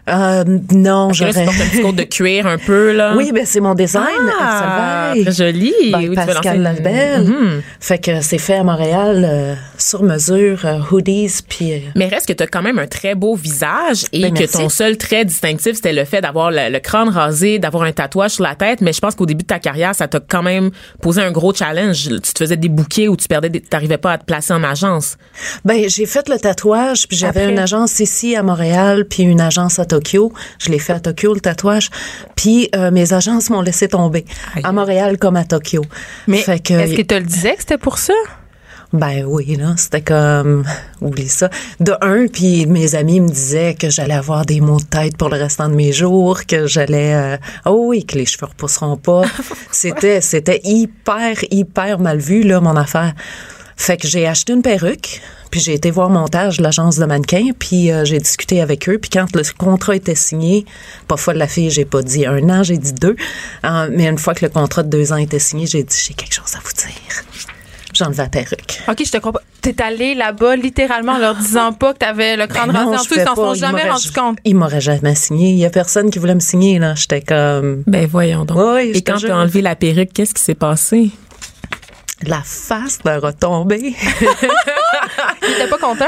Non, j'aurais... Là, tu portes un petit côte de cuir un peu, là. Oui, ben c'est mon design. Ah, très joli. Pascal Lalbelle. Fait que c'est fait à Montréal, sur mesure, hoodies, puis... Mais reste que t'as quand même un très beau visage et que ton seul trait distinctif, c'était le fait d'avoir le crâne rasé, d'avoir un tatouage sur la tête, mais je pense qu'au début de ta carrière, ça t'a quand même posé un gros challenge. Tu te faisais des bouquets ou tu t'arrivais pas à te placer en agence. Ben, j'ai fait le tatouage, puis j'avais une agence ici à Montréal, puis une agence à Tokyo. Je l'ai fait à Tokyo, le tatouage. Puis, mes agences m'ont laissé tomber. À Montréal comme à Tokyo. Mais est-ce qu'ils te le disaient que c'était pour ça? Ben oui, là, c'était comme... Oublie ça. De un, puis mes amis me disaient que j'allais avoir des maux de tête pour le restant de mes jours, que j'allais... oh oui, que les cheveux repousseront pas. C'était hyper, hyper mal vu, là, mon affaire. Fait que j'ai acheté une perruque... Puis j'ai été voir Montage, l'agence de mannequins, puis j'ai discuté avec eux. Puis quand le contrat était signé, pas folle la fille, j'ai pas dit 1 an, j'ai dit 2. Mais une fois que le contrat de 2 ans était signé, j'ai dit « J'ai quelque chose à vous dire ». J'enlève la perruque. OK, je te crois pas. T'es allée là-bas littéralement en leur disant pas que t'avais le crâne rasé en dessous. Ils s'en sont jamais rendu compte. Ils m'auraient jamais signé. Il y a personne qui voulait me signer, là. J'étais comme... Ben voyons donc. Oui, et quand t'as enlevé la perruque, qu'est-ce qui s'est passé? La face leur a tombé. Ils étaient pas contents?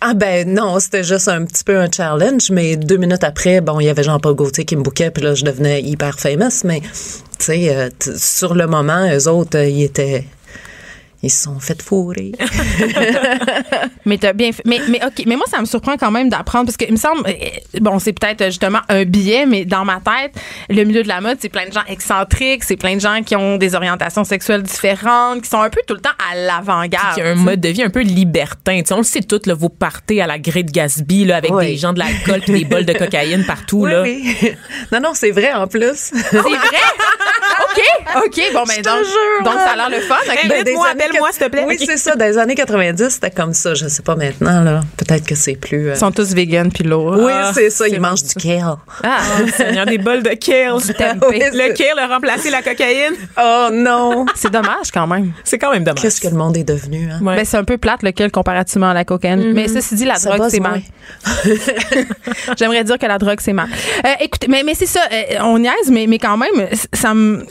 Ah ben non, c'était juste un petit peu un challenge, mais 2 minutes après, bon, il y avait Jean-Paul Gaultier qui me bouquait, puis là, je devenais hyper famous, mais tu sais, sur le moment, eux autres, ils étaient... Ils se sont fait fourrer. Mais t'as bien fait. Mais OK, mais moi, ça me surprend quand même d'apprendre, parce qu'il me semble, bon, c'est peut-être justement un biais, mais dans ma tête, le milieu de la mode, c'est plein de gens excentriques, c'est plein de gens qui ont des orientations sexuelles différentes, qui sont un peu tout le temps à l'avant-garde. Qui a un mode de vie un peu libertin. T'sais, on le sait toutes, là, vos parties à la Great Gatsby, là, avec oui. des gens de l'alcool et des bols de cocaïne partout. Oui, là. Oui. Non, non, c'est vrai en plus. C'est vrai? OK, OK. Bon, ben, donc ça a l'air le fun. Invite-moi, appelle-moi, s'il te plaît. Oui, okay. C'est ça. Dans les années 90, c'était comme ça. Je sais pas maintenant, là. Peut-être que c'est plus... Ils sont tous véganes, puis lourds. Oui, c'est ça. Ils mangent du kale. Ah, Seigneur, des bols de kale. Oui, le kale a remplacé la cocaïne. Oh non. C'est dommage, quand même. C'est quand même dommage. Qu'est-ce que le monde est devenu, hein? Ouais. Ben, c'est un peu plate, le kale, comparativement à la cocaïne. Mm-hmm. Mais ceci dit, la ça drogue, c'est mal. J'aimerais dire que la drogue, c'est mal. Écoutez, mais c'est ça. On niaise, mais quand même, ça me...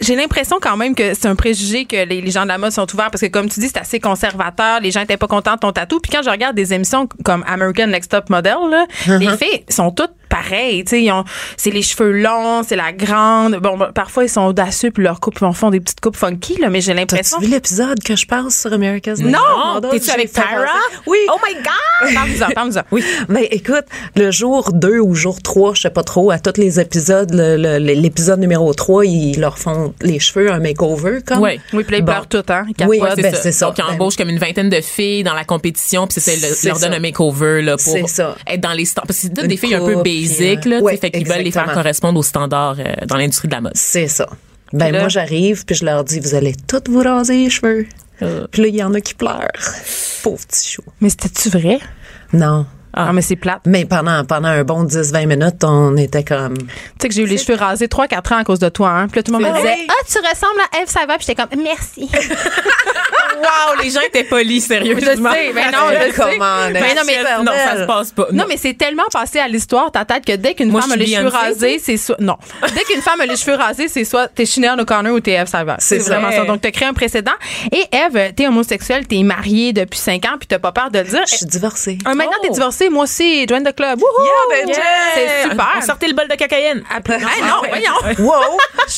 J'ai l'impression quand même que c'est un préjugé que les gens de la mode sont ouverts, parce que comme tu dis, c'est assez conservateur, les gens étaient pas contents de ton tatou. Puis quand je regarde des émissions comme American Next Top Model, là, les filles sont toutes pareilles, tu sais, c'est les cheveux longs, c'est la grande. Bon, parfois ils sont audacieux puis leur coupe, ils en font des petites coupes funky, là, mais j'ai l'impression... T'as-tu vu l'épisode que je parle sur America's Next Top Model? Non! T'es-tu avec Tyra? Oui! Oh my God! Parle-nous-en. Oui. Mais écoute, le jour 2 ou jour 3, je sais pas trop, à tous les épisodes, l'épisode numéro 3, ils leur font les cheveux, un makeover, comme. Oui, oui, puis là, ils pleurent tout, hein? Oui, fois, c'est, ben, ça. C'est ça. Donc, ils embauchent comme une vingtaine de filles dans la compétition, puis c'est leur donne un makeover, là, pour être dans les standards. Parce que c'est toutes des filles coupe, un peu basic, là, ouais, tu sais, fait qu'ils veulent les faire correspondre aux standards dans l'industrie de la mode. C'est ça. Ben, là, moi, j'arrive, puis je leur dis, vous allez toutes vous raser les cheveux. Puis là, il y en a qui pleurent. Pauvre petit chou. Mais c'était-tu vrai? Non. Ah, non, mais c'est plate. Mais pendant un bon 10-20 minutes, on était comme... Tu sais que j'ai eu les cheveux rasés 3-4 ans à cause de toi. Hein? Puis là, tout le monde me disait « Ah, tu ressembles à Eve Salvail. » Puis j'étais comme « Merci. » Wow, les gens étaient polis, sérieusement. Je sais, mais non, je sais. Mais non, mais non, ça se passe pas. Non, mais c'est tellement passé à l'histoire, ta tête, que dès qu'une femme a les cheveux rasés, c'est soit... Non. Dès qu'une femme a les cheveux rasés, c'est soit t'es Sinéad O'Connor ou t'es Eve Salvail. C'est ça. Vraiment ça. Donc, t'as créé un précédent. Et Eve, t'es homosexuelle, t'es mariée depuis 5 ans, puis t'as pas peur de le dire. Je suis divorcée. Maintenant, t'es divorcée. Moi aussi, join the club. Yeah, ben, c'est super. On sortait le bol de cocaïne. Après, non, voyons. Wow.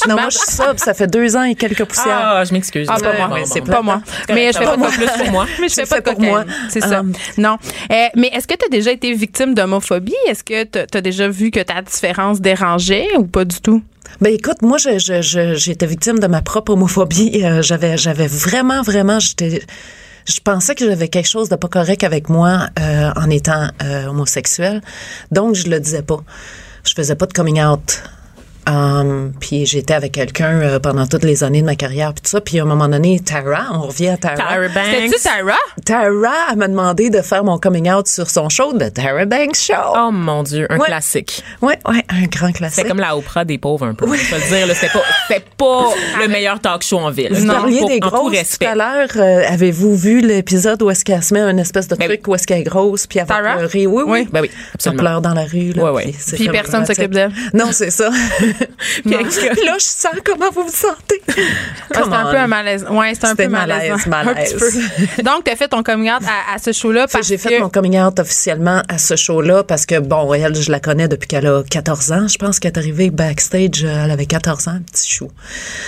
Non, moi, je suis sobre. Ça fait 2 ans et quelques poussières. Ah, je m'excuse. Ah, pas moi. Bon, c'est pas moi. Mais je fais pas de plus pour moi. Mais je fais pas de cocaïne. C'est ça. Non. Mais est-ce que tu as déjà été victime d'homophobie? Est-ce que tu as déjà vu que ta différence dérangeait ou pas du tout? Ben écoute, moi j'étais victime de ma propre homophobie. J'avais vraiment je pensais que j'avais quelque chose de pas correct avec moi en étant homosexuelle, donc je le disais pas. Je faisais pas de coming out. Puis j'étais avec quelqu'un pendant toutes les années de ma carrière, puis tout ça. Puis à un moment donné, Tyra, on revient à Tyra Banks. C'était-tu Tyra? Tyra m'a demandé de faire mon coming out sur son show, The Tyra Banks Show. Oh mon Dieu, un classique. Oui, ouais, un grand classique. C'est comme la Oprah des pauvres un peu. Oui. Je veux dire, là, c'était pas le meilleur talk show en ville. Vous parliez des grosses tout à l'heure. Avez-vous vu l'épisode où est-ce qu'elle se met un espèce de truc où est-ce qu'elle est grosse, puis elle va pleurer? Oui. Ben oui, absolument. Elle pleure dans la rue. Là, oui. Puis personne s'occupe d'elle. Non, c'est ça. Puis là, je sens comment vous vous sentez. Ah, c'est un peu un malaise. Ouais, c'est un peu malaise. Un petit peu. Donc, t'as fait ton coming out à ce show-là. J'ai fait mon coming out officiellement à ce show-là parce que, bon, elle, je la connais depuis qu'elle a 14 ans. Je pense qu'elle est arrivée backstage, elle avait 14 ans, petit chou.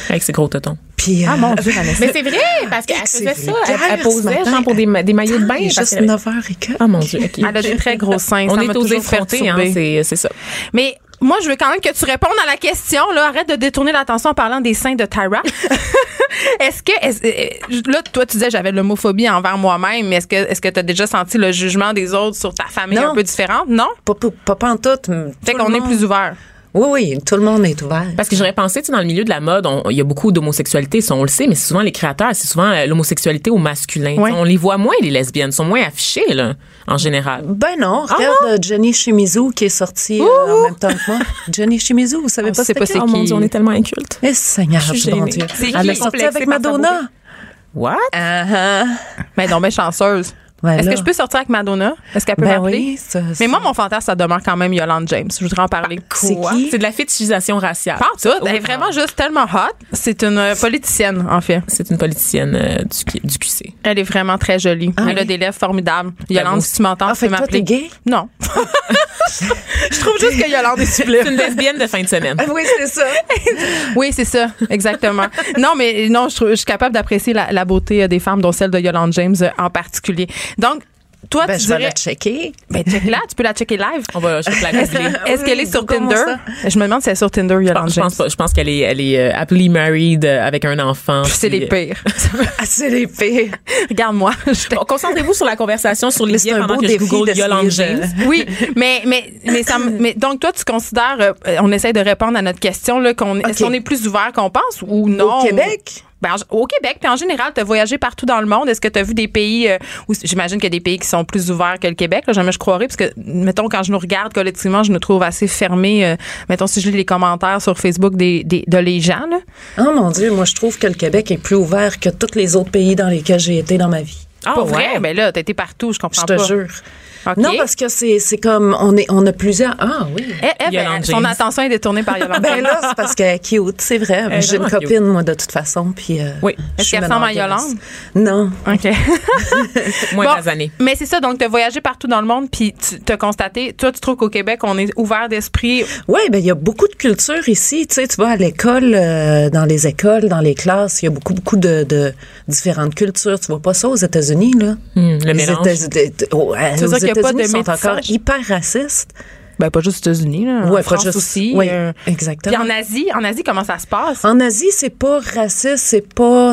Avec ses gros totons. Puis, ah mon Dieu, mais c'est vrai, parce qu'elle faisait ça. Elle posait genre pour des maillots de bain. Juste 9h15. Ah mon Dieu. Elle a des très gros seins. On est aux effrontés, hein, c'est ça. Mais... Moi, je veux quand même que tu répondes à la question. Là, arrête de détourner l'attention en parlant des seins de Tyra. Là, toi, tu disais j'avais de l'homophobie envers moi-même, mais est-ce que tu as déjà senti le jugement des autres sur ta famille un peu différente? Non? Pas en tout. Fait qu'on est plus ouvert. Oui, oui, tout le monde est ouvert. Parce que j'aurais pensé, tu sais, dans le milieu de la mode, il y a beaucoup d'homosexualité, ça, on le sait, mais c'est souvent les créateurs, c'est souvent l'homosexualité au masculin. Ouais. On les voit moins, les lesbiennes, sont moins affichées, là, en général. Ben non, regarde Jenny Shimizu qui est sortie en même temps que moi. Jenny Shimizu, vous savez pas c'est qui? Oh mon Dieu, on est tellement inculte. Eh, Seigneur, mon Dieu. Elle est sortie avec Madonna. What? Mais non, mais chanceuse. Voilà. Est-ce que je peux sortir avec Madonna? Est-ce qu'elle peut m'appeler? Oui, mais moi, mon fantasme, ça demeure quand même Yolande James. Je voudrais en parler. C'est qui? C'est de la fétichisation raciale. Pas tout. Elle est vraiment juste tellement hot. C'est une politicienne, en fait. C'est une politicienne du QC. Elle est vraiment très jolie. Elle a des lèvres formidables. Yolande, si tu m'entends, tu peux m'appeler. Toi, t'es gay? Non. Je trouve juste que Yolande est sublime. C'est une lesbienne de fin de semaine. Oui, c'est ça. Oui, c'est ça. Exactement. Non, mais non, je suis capable d'apprécier la beauté des femmes, dont celle de Yolande James en particulier. Donc, toi, tu dirais... Je vais la checker. Ben, check-la. Tu peux la checker live. On va checker la Google. Est-ce qu'elle est sur Tinder? Je me demande si elle est sur Tinder, Yolande James. Je pense pas. Je pense qu'elle est, happily married avec un enfant. C'est les pires. C'est les pires. Regarde-moi. Concentrez-vous sur la conversation sur les liens pendant que je Google Yolande James. Oui, mais donc, toi, tu considères... on essaie de répondre à notre question, là, est-ce qu'on est plus ouvert qu'on pense ou non? Au Québec? Ben, au Québec, puis en général, tu as voyagé partout dans le monde. Est-ce que tu as vu des pays où j'imagine qu'il y a des pays qui sont plus ouverts que le Québec? Là, jamais je croirais, parce que, mettons, quand je nous regarde collectivement, je nous trouve assez fermés. Mettons, si je lis les commentaires sur Facebook de les gens. Là. Oh mon Dieu, moi, je trouve que le Québec est plus ouvert que tous les autres pays dans lesquels j'ai été dans ma vie. Ah, pas vrai? Mais là, t'as été partout, je comprends pas. Je te jure. Okay. Non, parce que c'est comme, on a plusieurs. Ah oui. Son attention est détournée par Yolande. Ben là, c'est parce qu'elle est cute, c'est vrai. J'ai une copine, moi, de toute façon. Puis, oui. Est-ce qu'elle ressemble à Yolande? Non. OK. Moins des années. Mais c'est ça, donc tu as voyagé partout dans le monde, puis tu as constaté, toi, tu trouves qu'au Québec, on est ouvert d'esprit. Oui, bien, il y a beaucoup de culture ici. Tu sais, tu vas à l'école, dans les écoles, dans les classes, il y a beaucoup de différentes cultures. Tu vois pas ça aux États-Unis, là? Le mélange. Les États-Unis sont encore hyper racistes. Ben, pas juste aux États-Unis, là. Ouais, en France aussi. Oui, exactement. Puis en Asie, comment ça se passe? En Asie, c'est pas raciste,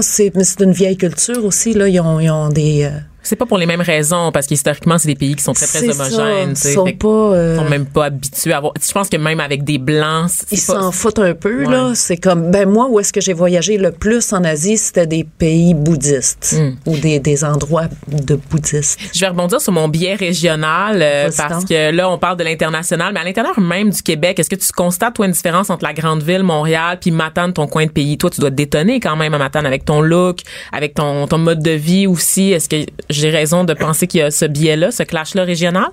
c'est une vieille culture aussi, là. Ils ont des... C'est pas pour les mêmes raisons, parce qu'historiquement, c'est des pays qui sont très homogènes. Ils sont pas... sont même pas habitués à avoir... Je pense que même avec des Blancs... Ils s'en foutent un peu, là. C'est comme... Ben, moi, où est-ce que j'ai voyagé le plus en Asie, c'était des pays bouddhistes ou des endroits de bouddhistes. Je vais rebondir sur mon biais régional, parce que là, on parle de l'international, mais à l'intérieur même du Québec, est-ce que tu constates, toi, une différence entre la grande ville, Montréal, puis Matane, ton coin de pays? Toi, tu dois te détonner quand même à Matane avec ton look, avec ton mode de vie aussi. Est-ce que... J'ai raison de penser qu'il y a ce biais-là, ce clash-là régional?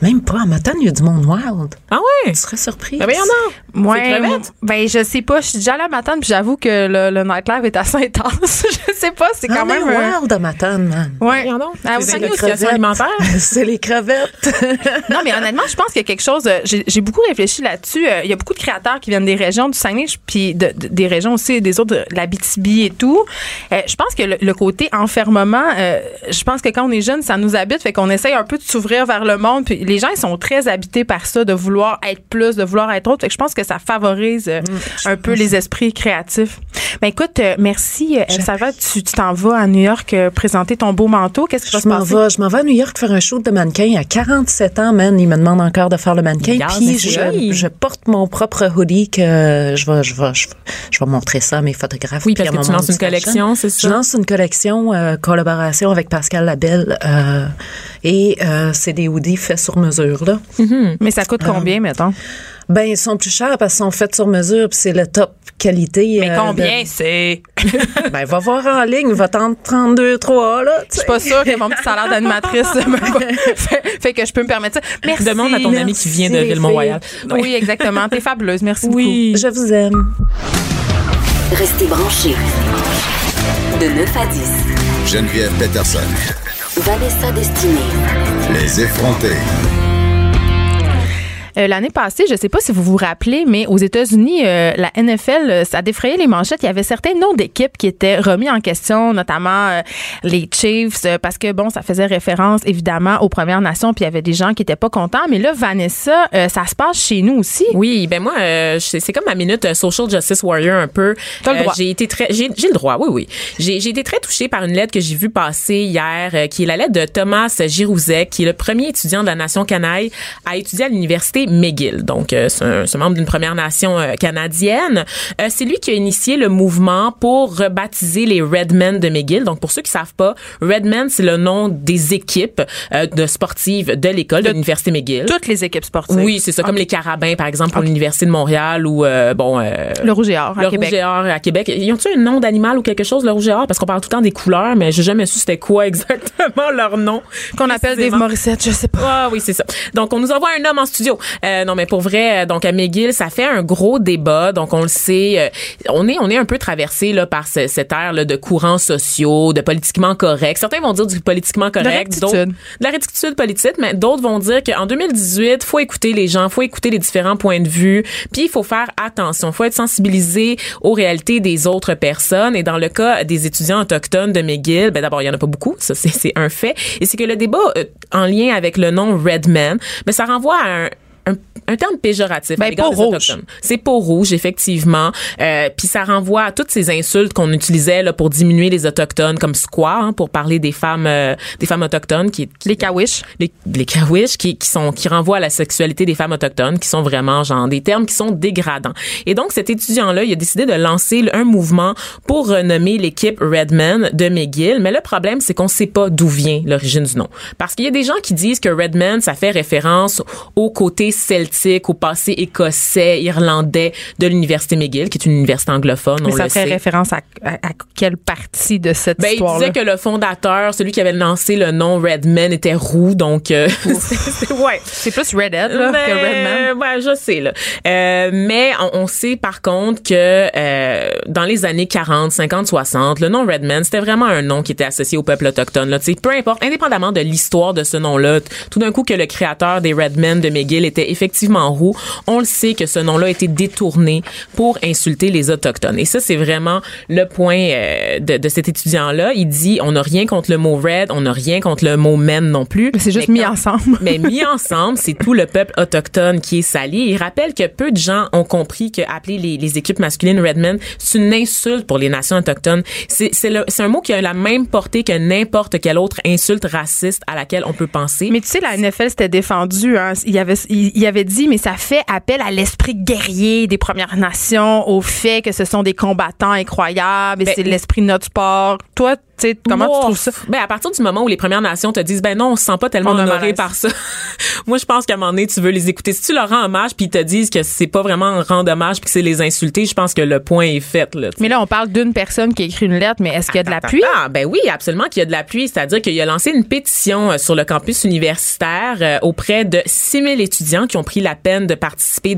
Même pas. À Matane, il y a du monde wild. Ah ouais? Tu serais surprise. Ben, il y en a. Ouais, ben, je sais pas. Je suis déjà allée à Matane, puis j'avoue que le nightlife est assez intense. Je sais pas. C'est quand même. Wild à Matane, man. Ouais. C'est les crevettes. Alimentaire. C'est les crevettes. Non, mais honnêtement, je pense qu'il y a quelque chose. J'ai beaucoup réfléchi là-dessus. Il y a beaucoup de créateurs qui viennent des régions du Saguenay, puis des régions aussi, des autres, de l'Abitibi et tout. Je pense que le côté enfermement, je pense que quand on est jeune, ça nous habite, fait qu'on essaye un peu de s'ouvrir vers le monde, puis les gens, ils sont très habités par ça, de vouloir être plus, de vouloir être autre, fait que je pense que ça favorise un peu les esprits créatifs. Ben écoute, merci, Eve Salvail, tu t'en vas à New York présenter ton beau manteau, qu'est-ce qui va se passer? Je m'en vais à New York faire un show de mannequin à 47 ans, man, ils me demandent encore de faire le mannequin, puis je porte mon propre hoodie que je vais montrer ça à mes photographes. Oui, parce que tu lances une collection, c'est ça? Je lance une collection, collaboration avec Pascal Labelle, et c'est des hoodies faits sur mesure, là. Mm-hmm. Mais ça coûte combien, mettons? Ben, ils sont plus chers parce qu'ils sont faits sur mesure, puis c'est le top qualité. Mais combien c'est? Ben, va voir en ligne, va tenter 32,3, là. Je suis pas sûre que mon petit salaire d'animatrice fait que je peux me permettre ça. Merci. Demande à ton ami qui vient de Ville-Mont-Royal. Ouais. Oui, exactement. T'es fabuleuse. Merci beaucoup. Je vous aime. Restez branchés. De 9 à 10. Geneviève Peterson. Vanessa Destiné. Les effrontés. L'année passée, je ne sais pas si vous vous rappelez, mais aux États-Unis, la NFL, ça défrayait les manchettes. Il y avait certains noms d'équipes qui étaient remis en question, notamment les Chiefs, parce que, bon, ça faisait référence, évidemment, aux Premières Nations, puis il y avait des gens qui n'étaient pas contents. Mais là, Vanessa, ça se passe chez nous aussi. Oui, ben moi, c'est comme ma minute Social Justice Warrior un peu. T'as le droit. J'ai le droit, oui, oui. J'ai été très touchée par une lettre que j'ai vue passer hier, qui est la lettre de Thomas Girouzet, qui est le premier étudiant de la Nation canaille à étudier à l'université l'université McGill. Donc, c'est un membre d'une Première Nation canadienne. C'est lui qui a initié le mouvement pour rebaptiser les Redmen de McGill. Donc, pour ceux qui savent pas, Redmen, c'est le nom des équipes de sportives de l'école, de l'université McGill. Toutes les équipes sportives. Oui, c'est ça. Okay. Comme les Carabins, par exemple, pour l'université de Montréal ou, le Rouge et Or à Québec. Le Rouge et Or à Québec. Ils ont-tu un nom d'animal ou quelque chose, le Rouge et Or? Parce qu'on parle tout le temps des couleurs, mais j'ai jamais su c'était quoi exactement leur nom. Qu'on appelle Dave Morissette, je sais pas. Ah oui, c'est ça. Donc, on nous envoie un homme en studio. Non, mais pour vrai, donc à McGill, ça fait un gros débat. Donc, on le sait, on est un peu traversé là par cette ère là de courants sociaux, de politiquement correct. Certains vont dire du politiquement correct, d'autres de la rectitude politique, mais d'autres vont dire qu'en 2018, faut écouter les gens, faut écouter les différents points de vue, puis il faut faire attention, faut être sensibilisé aux réalités des autres personnes. Et dans le cas des étudiants autochtones de McGill, ben d'abord, il y en a pas beaucoup, ça c'est un fait. Et c'est que le débat en lien avec le nom Redman, ben ça renvoie à un terme péjoratif. Ben, peau rouge. C'est peau rouge, effectivement. Puis ça renvoie à toutes ces insultes qu'on utilisait là pour diminuer les autochtones, comme squaw, hein, pour parler des femmes autochtones qui les kawish, les kawish qui renvoient à la sexualité des femmes autochtones, qui sont vraiment genre des termes qui sont dégradants. Et donc cet étudiant là, il a décidé de lancer un mouvement pour renommer l'équipe Redmen de McGill, mais le problème c'est qu'on sait pas d'où vient l'origine du nom, parce qu'il y a des gens qui disent que Redmen ça fait référence au côté celtique, au passé écossais, irlandais de l'université McGill, qui est une université anglophone, mais on le sait. Ça fait référence à quelle partie de cette histoire-là? Il disait que le fondateur, celui qui avait lancé le nom Redman, était roux, donc... ouais. C'est plus Redhead là, que Redman. Ouais, je sais. Là. Mais on sait par contre que dans les années 40, 50, 60, le nom Redman, c'était vraiment un nom qui était associé au peuple autochtone. Là. Peu importe, indépendamment de l'histoire de ce nom-là, tout d'un coup que le créateur des Redmen de McGill était effectivement roux, on le sait que ce nom-là a été détourné pour insulter les Autochtones. Et ça, c'est vraiment le point de cet étudiant-là. Il dit, on n'a rien contre le mot Red, on n'a rien contre le mot Men non plus. Mais c'est juste mis ensemble. Mais mis ensemble, c'est tout le peuple autochtone qui est sali. Il rappelle que peu de gens ont compris qu'appeler les équipes masculines Redmen, c'est une insulte pour les nations autochtones. C'est un mot qui a la même portée que n'importe quelle autre insulte raciste à laquelle on peut penser. Mais tu sais, la NFL s'était défendue. Hein? Il avait dit, mais ça fait appel à l'esprit guerrier des Premières Nations, au fait que ce sont des combattants incroyables, et c'est l'esprit de notre sport. Toi, comment tu trouves ça? Ben, à partir du moment où les Premières Nations te disent, ben non, on se sent pas tellement honoré par ça. Moi, je pense qu'à un moment donné, tu veux les écouter. Si tu leur rends hommage puis ils te disent que c'est pas vraiment rendre hommage puis que c'est les insulter, je pense que le point est fait, là. T'sais. Mais là, on parle d'une personne qui a écrit une lettre, mais est-ce qu'il y a de l'appui? Ben oui, absolument qu'il y a de l'appui. C'est-à-dire qu'il a lancé une pétition sur le campus universitaire auprès de 6000 étudiants qui ont pris la peine de participer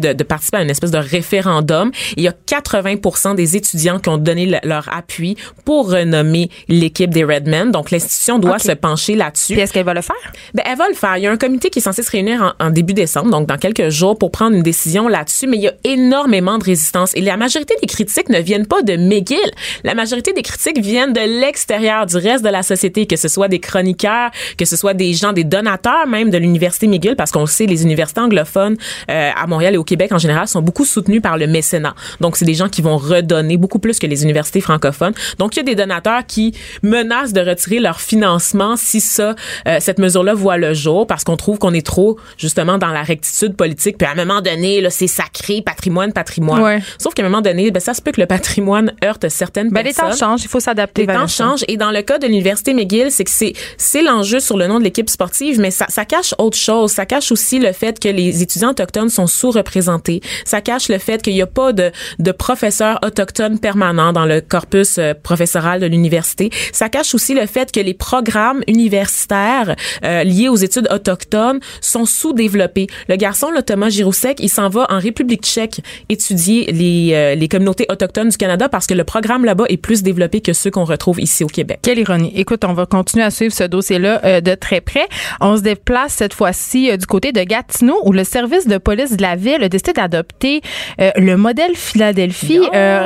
à une espèce de référendum. Il y a 80% des étudiants qui ont donné leur appui pour renommer l'équipe des Redmen. Donc, l'institution doit se pencher là-dessus. Puis est-ce qu'elle va le faire? Ben, elle va le faire. Il y a un comité qui est censé se réunir en début décembre, donc dans quelques jours, pour prendre une décision là-dessus. Mais il y a énormément de résistance. Et la majorité des critiques ne viennent pas de McGill. La majorité des critiques viennent de l'extérieur, du reste de la société, que ce soit des chroniqueurs, que ce soit des gens, des donateurs même de l'université McGill, parce qu'on le sait, les universités anglophones à Montréal et au Québec en général sont beaucoup soutenues par le mécénat. Donc, c'est des gens qui vont redonner beaucoup plus que les universités francophones. Donc, il y a des donateurs qui menacent de retirer leur financement si cette mesure-là voit le jour, parce qu'on trouve qu'on est trop justement dans la rectitude politique. Puis à un moment donné, là, c'est sacré, patrimoine. Ouais. Sauf qu'à un moment donné, ben ça se peut que le patrimoine heurte certaines personnes. Les temps changent, il faut s'adapter. Les temps changent, et dans le cas de l'université McGill, c'est que c'est l'enjeu sur le nom de l'équipe sportive, mais ça cache autre chose. Ça cache aussi le fait que les étudiants autochtones sont sous-représentés. Ça cache le fait qu'il n'y a pas de professeurs autochtones permanents dans le corpus professoral de l'université. Ça cache aussi le fait que les programmes universitaires liés aux études autochtones sont sous-développés. Le garçon, là, Thomas Girouzet, il s'en va en République tchèque étudier les communautés autochtones du Canada, parce que le programme là-bas est plus développé que ceux qu'on retrouve ici au Québec. Quelle ironie. Écoute, on va continuer à suivre ce dossier-là de très près. On se déplace cette fois-ci du côté de Gatineau, où le service de police de la ville a décidé d'adopter le modèle Philadelphie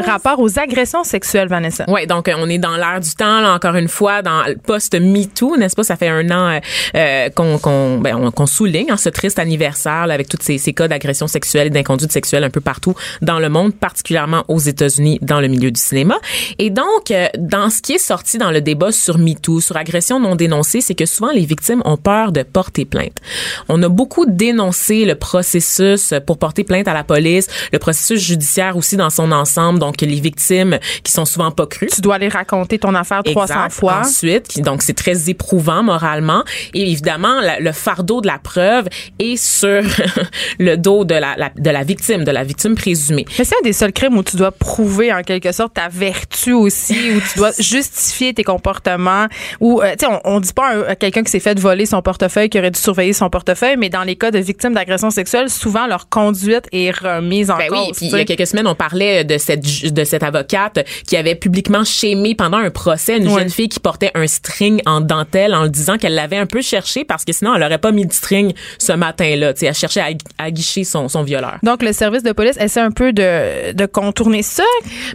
rapport aux agressions sexuelles, Vanessa. Oui, donc on est dans l'air du temps, là. là, encore une fois, dans le post-MeToo, n'est-ce pas? Ça fait un an qu'on souligne ce triste anniversaire là, avec tous ces cas d'agression sexuelle et d'inconduite sexuelle un peu partout dans le monde, particulièrement aux États-Unis dans le milieu du cinéma. Et donc, dans ce qui est sorti dans le débat sur MeToo, sur agression non dénoncée, c'est que souvent les victimes ont peur de porter plainte. On a beaucoup dénoncé le processus pour porter plainte à la police, le processus judiciaire aussi dans son ensemble, donc les victimes qui sont souvent pas crues. Tu dois aller raconter ton affaire 300 fois. Ensuite, donc c'est très éprouvant moralement. Et évidemment, le fardeau de la preuve est sur le dos de la victime, de la victime présumée. Mais c'est un des seuls crimes où tu dois prouver en quelque sorte ta vertu aussi, où tu dois justifier tes comportements. Où tu sais, on dit pas à quelqu'un qui s'est fait voler son portefeuille, qui aurait dû surveiller son portefeuille, mais dans les cas de victimes d'agression sexuelle, souvent leur conduite est remise en cause. Oui, puis il y a quelques semaines, on parlait de cette avocate qui avait publiquement shamé pendant un procès une jeune fille qui portait un string en dentelle en disant qu'elle l'avait un peu cherché parce que sinon elle n'aurait pas mis de string ce matin-là. Tu sais, elle cherchait à guicher son violeur. Donc le service de police essaie un peu de contourner ça.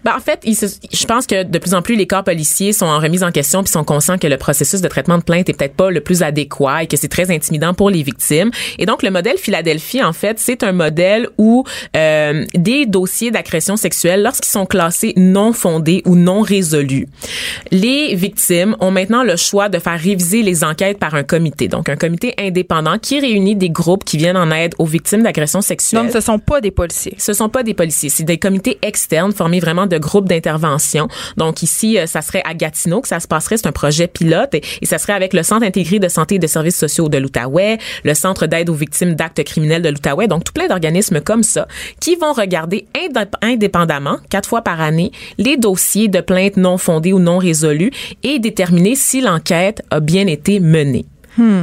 Ben, en fait, je pense que de plus en plus les corps policiers sont en remise en question puis sont conscients que le processus de traitement de plainte est peut-être pas le plus adéquat et que c'est très intimidant pour les victimes. Et donc le modèle Philadelphie, en fait, c'est un modèle où des dossiers d'agression sexuelle, lorsqu'ils sont classés non fondés ou non résolus, les victimes ont maintenant le choix de faire réviser les enquêtes par un comité, donc un comité indépendant qui réunit des groupes qui viennent en aide aux victimes d'agressions sexuelles. Donc, ce ne sont pas des policiers. Ce ne sont pas des policiers. C'est des comités externes formés vraiment de groupes d'intervention. Donc, ici, ça serait à Gatineau que ça se passerait. C'est un projet pilote et ça serait avec le Centre intégré de santé et de services sociaux de l'Outaouais, le Centre d'aide aux victimes d'actes criminels de l'Outaouais, donc tout plein d'organismes comme ça qui vont regarder indépendamment, 4 fois par année, les dossiers de plaintes non fondées ou non résolues et déterminer si l'enquête a bien été menée.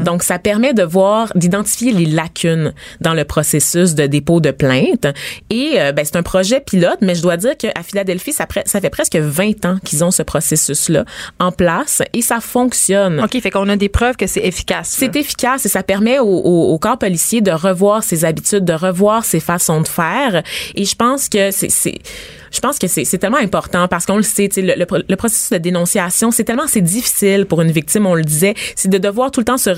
Donc, ça permet de voir, d'identifier les lacunes dans le processus de dépôt de plainte. Et c'est un projet pilote, mais je dois dire qu'à Philadelphie, ça fait presque 20 ans qu'ils ont ce processus-là en place et ça fonctionne. OK, fait qu'on a des preuves que c'est efficace. C'est efficace et ça permet au corps policier de revoir ses habitudes, de revoir ses façons de faire. Et je pense que c'est tellement important parce qu'on le sait, le processus de dénonciation, c'est difficile pour une victime, on le disait, c'est de devoir tout le temps se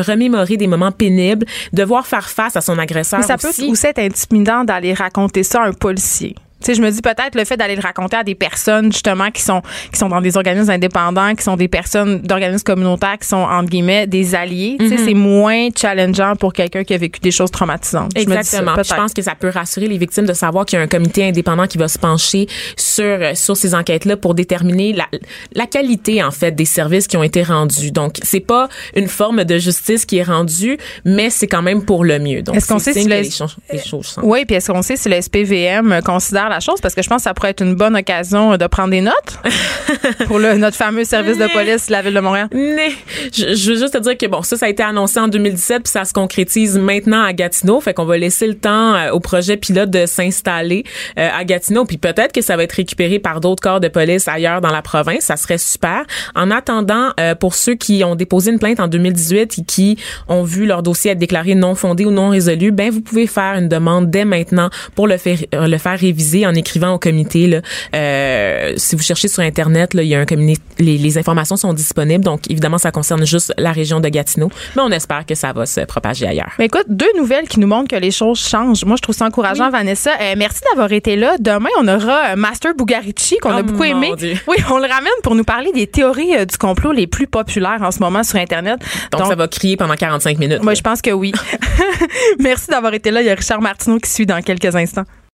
remémorer des moments pénibles, devoir faire face à son agresseur. Mais ça peut aussi être intimidant d'aller raconter ça à un policier. Tu sais, je me dis peut-être le fait d'aller le raconter à des personnes justement qui sont dans des organismes indépendants, qui sont des personnes d'organismes communautaires, qui sont entre guillemets des alliés. Mm-hmm. Tu sais, c'est moins challengeant pour quelqu'un qui a vécu des choses traumatisantes. Exactement. Je me dis ça, je pense que ça peut rassurer les victimes de savoir qu'il y a un comité indépendant qui va se pencher sur ces enquêtes-là pour déterminer la qualité en fait des services qui ont été rendus. Donc c'est pas une forme de justice qui est rendue, mais c'est quand même pour le mieux. Donc est-ce qu'on sait si les choses changent? Oui, puis est-ce qu'on sait si le SPVM considère la chose, parce que je pense que ça pourrait être une bonne occasion de prendre des notes pour notre fameux service de police de la Ville de Montréal. Je veux juste te dire que bon, ça a été annoncé en 2017 puis ça se concrétise maintenant à Gatineau, fait qu'on va laisser le temps au projet pilote de s'installer à Gatineau, puis peut-être que ça va être récupéré par d'autres corps de police ailleurs dans la province, ça serait super. En attendant, pour ceux qui ont déposé une plainte en 2018 et qui ont vu leur dossier être déclaré non fondé ou non résolu, ben vous pouvez faire une demande dès maintenant pour le faire réviser en écrivant au comité. Là, si vous cherchez sur Internet, là, il y a un comité, les informations sont disponibles. Donc, évidemment, ça concerne juste la région de Gatineau. Mais on espère que ça va se propager ailleurs. Mais écoute, 2 nouvelles qui nous montrent que les choses changent. Moi, je trouve ça encourageant, oui. Vanessa. Merci d'avoir été là. Demain, on aura Master Bugarici, qu'on a beaucoup aimé. Dieu. Oui, on le ramène pour nous parler des théories du complot les plus populaires en ce moment sur Internet. Donc ça va crier pendant 45 minutes. Moi, je pense que oui. Merci d'avoir été là. Il y a Richard Martineau qui suit dans quelques instants.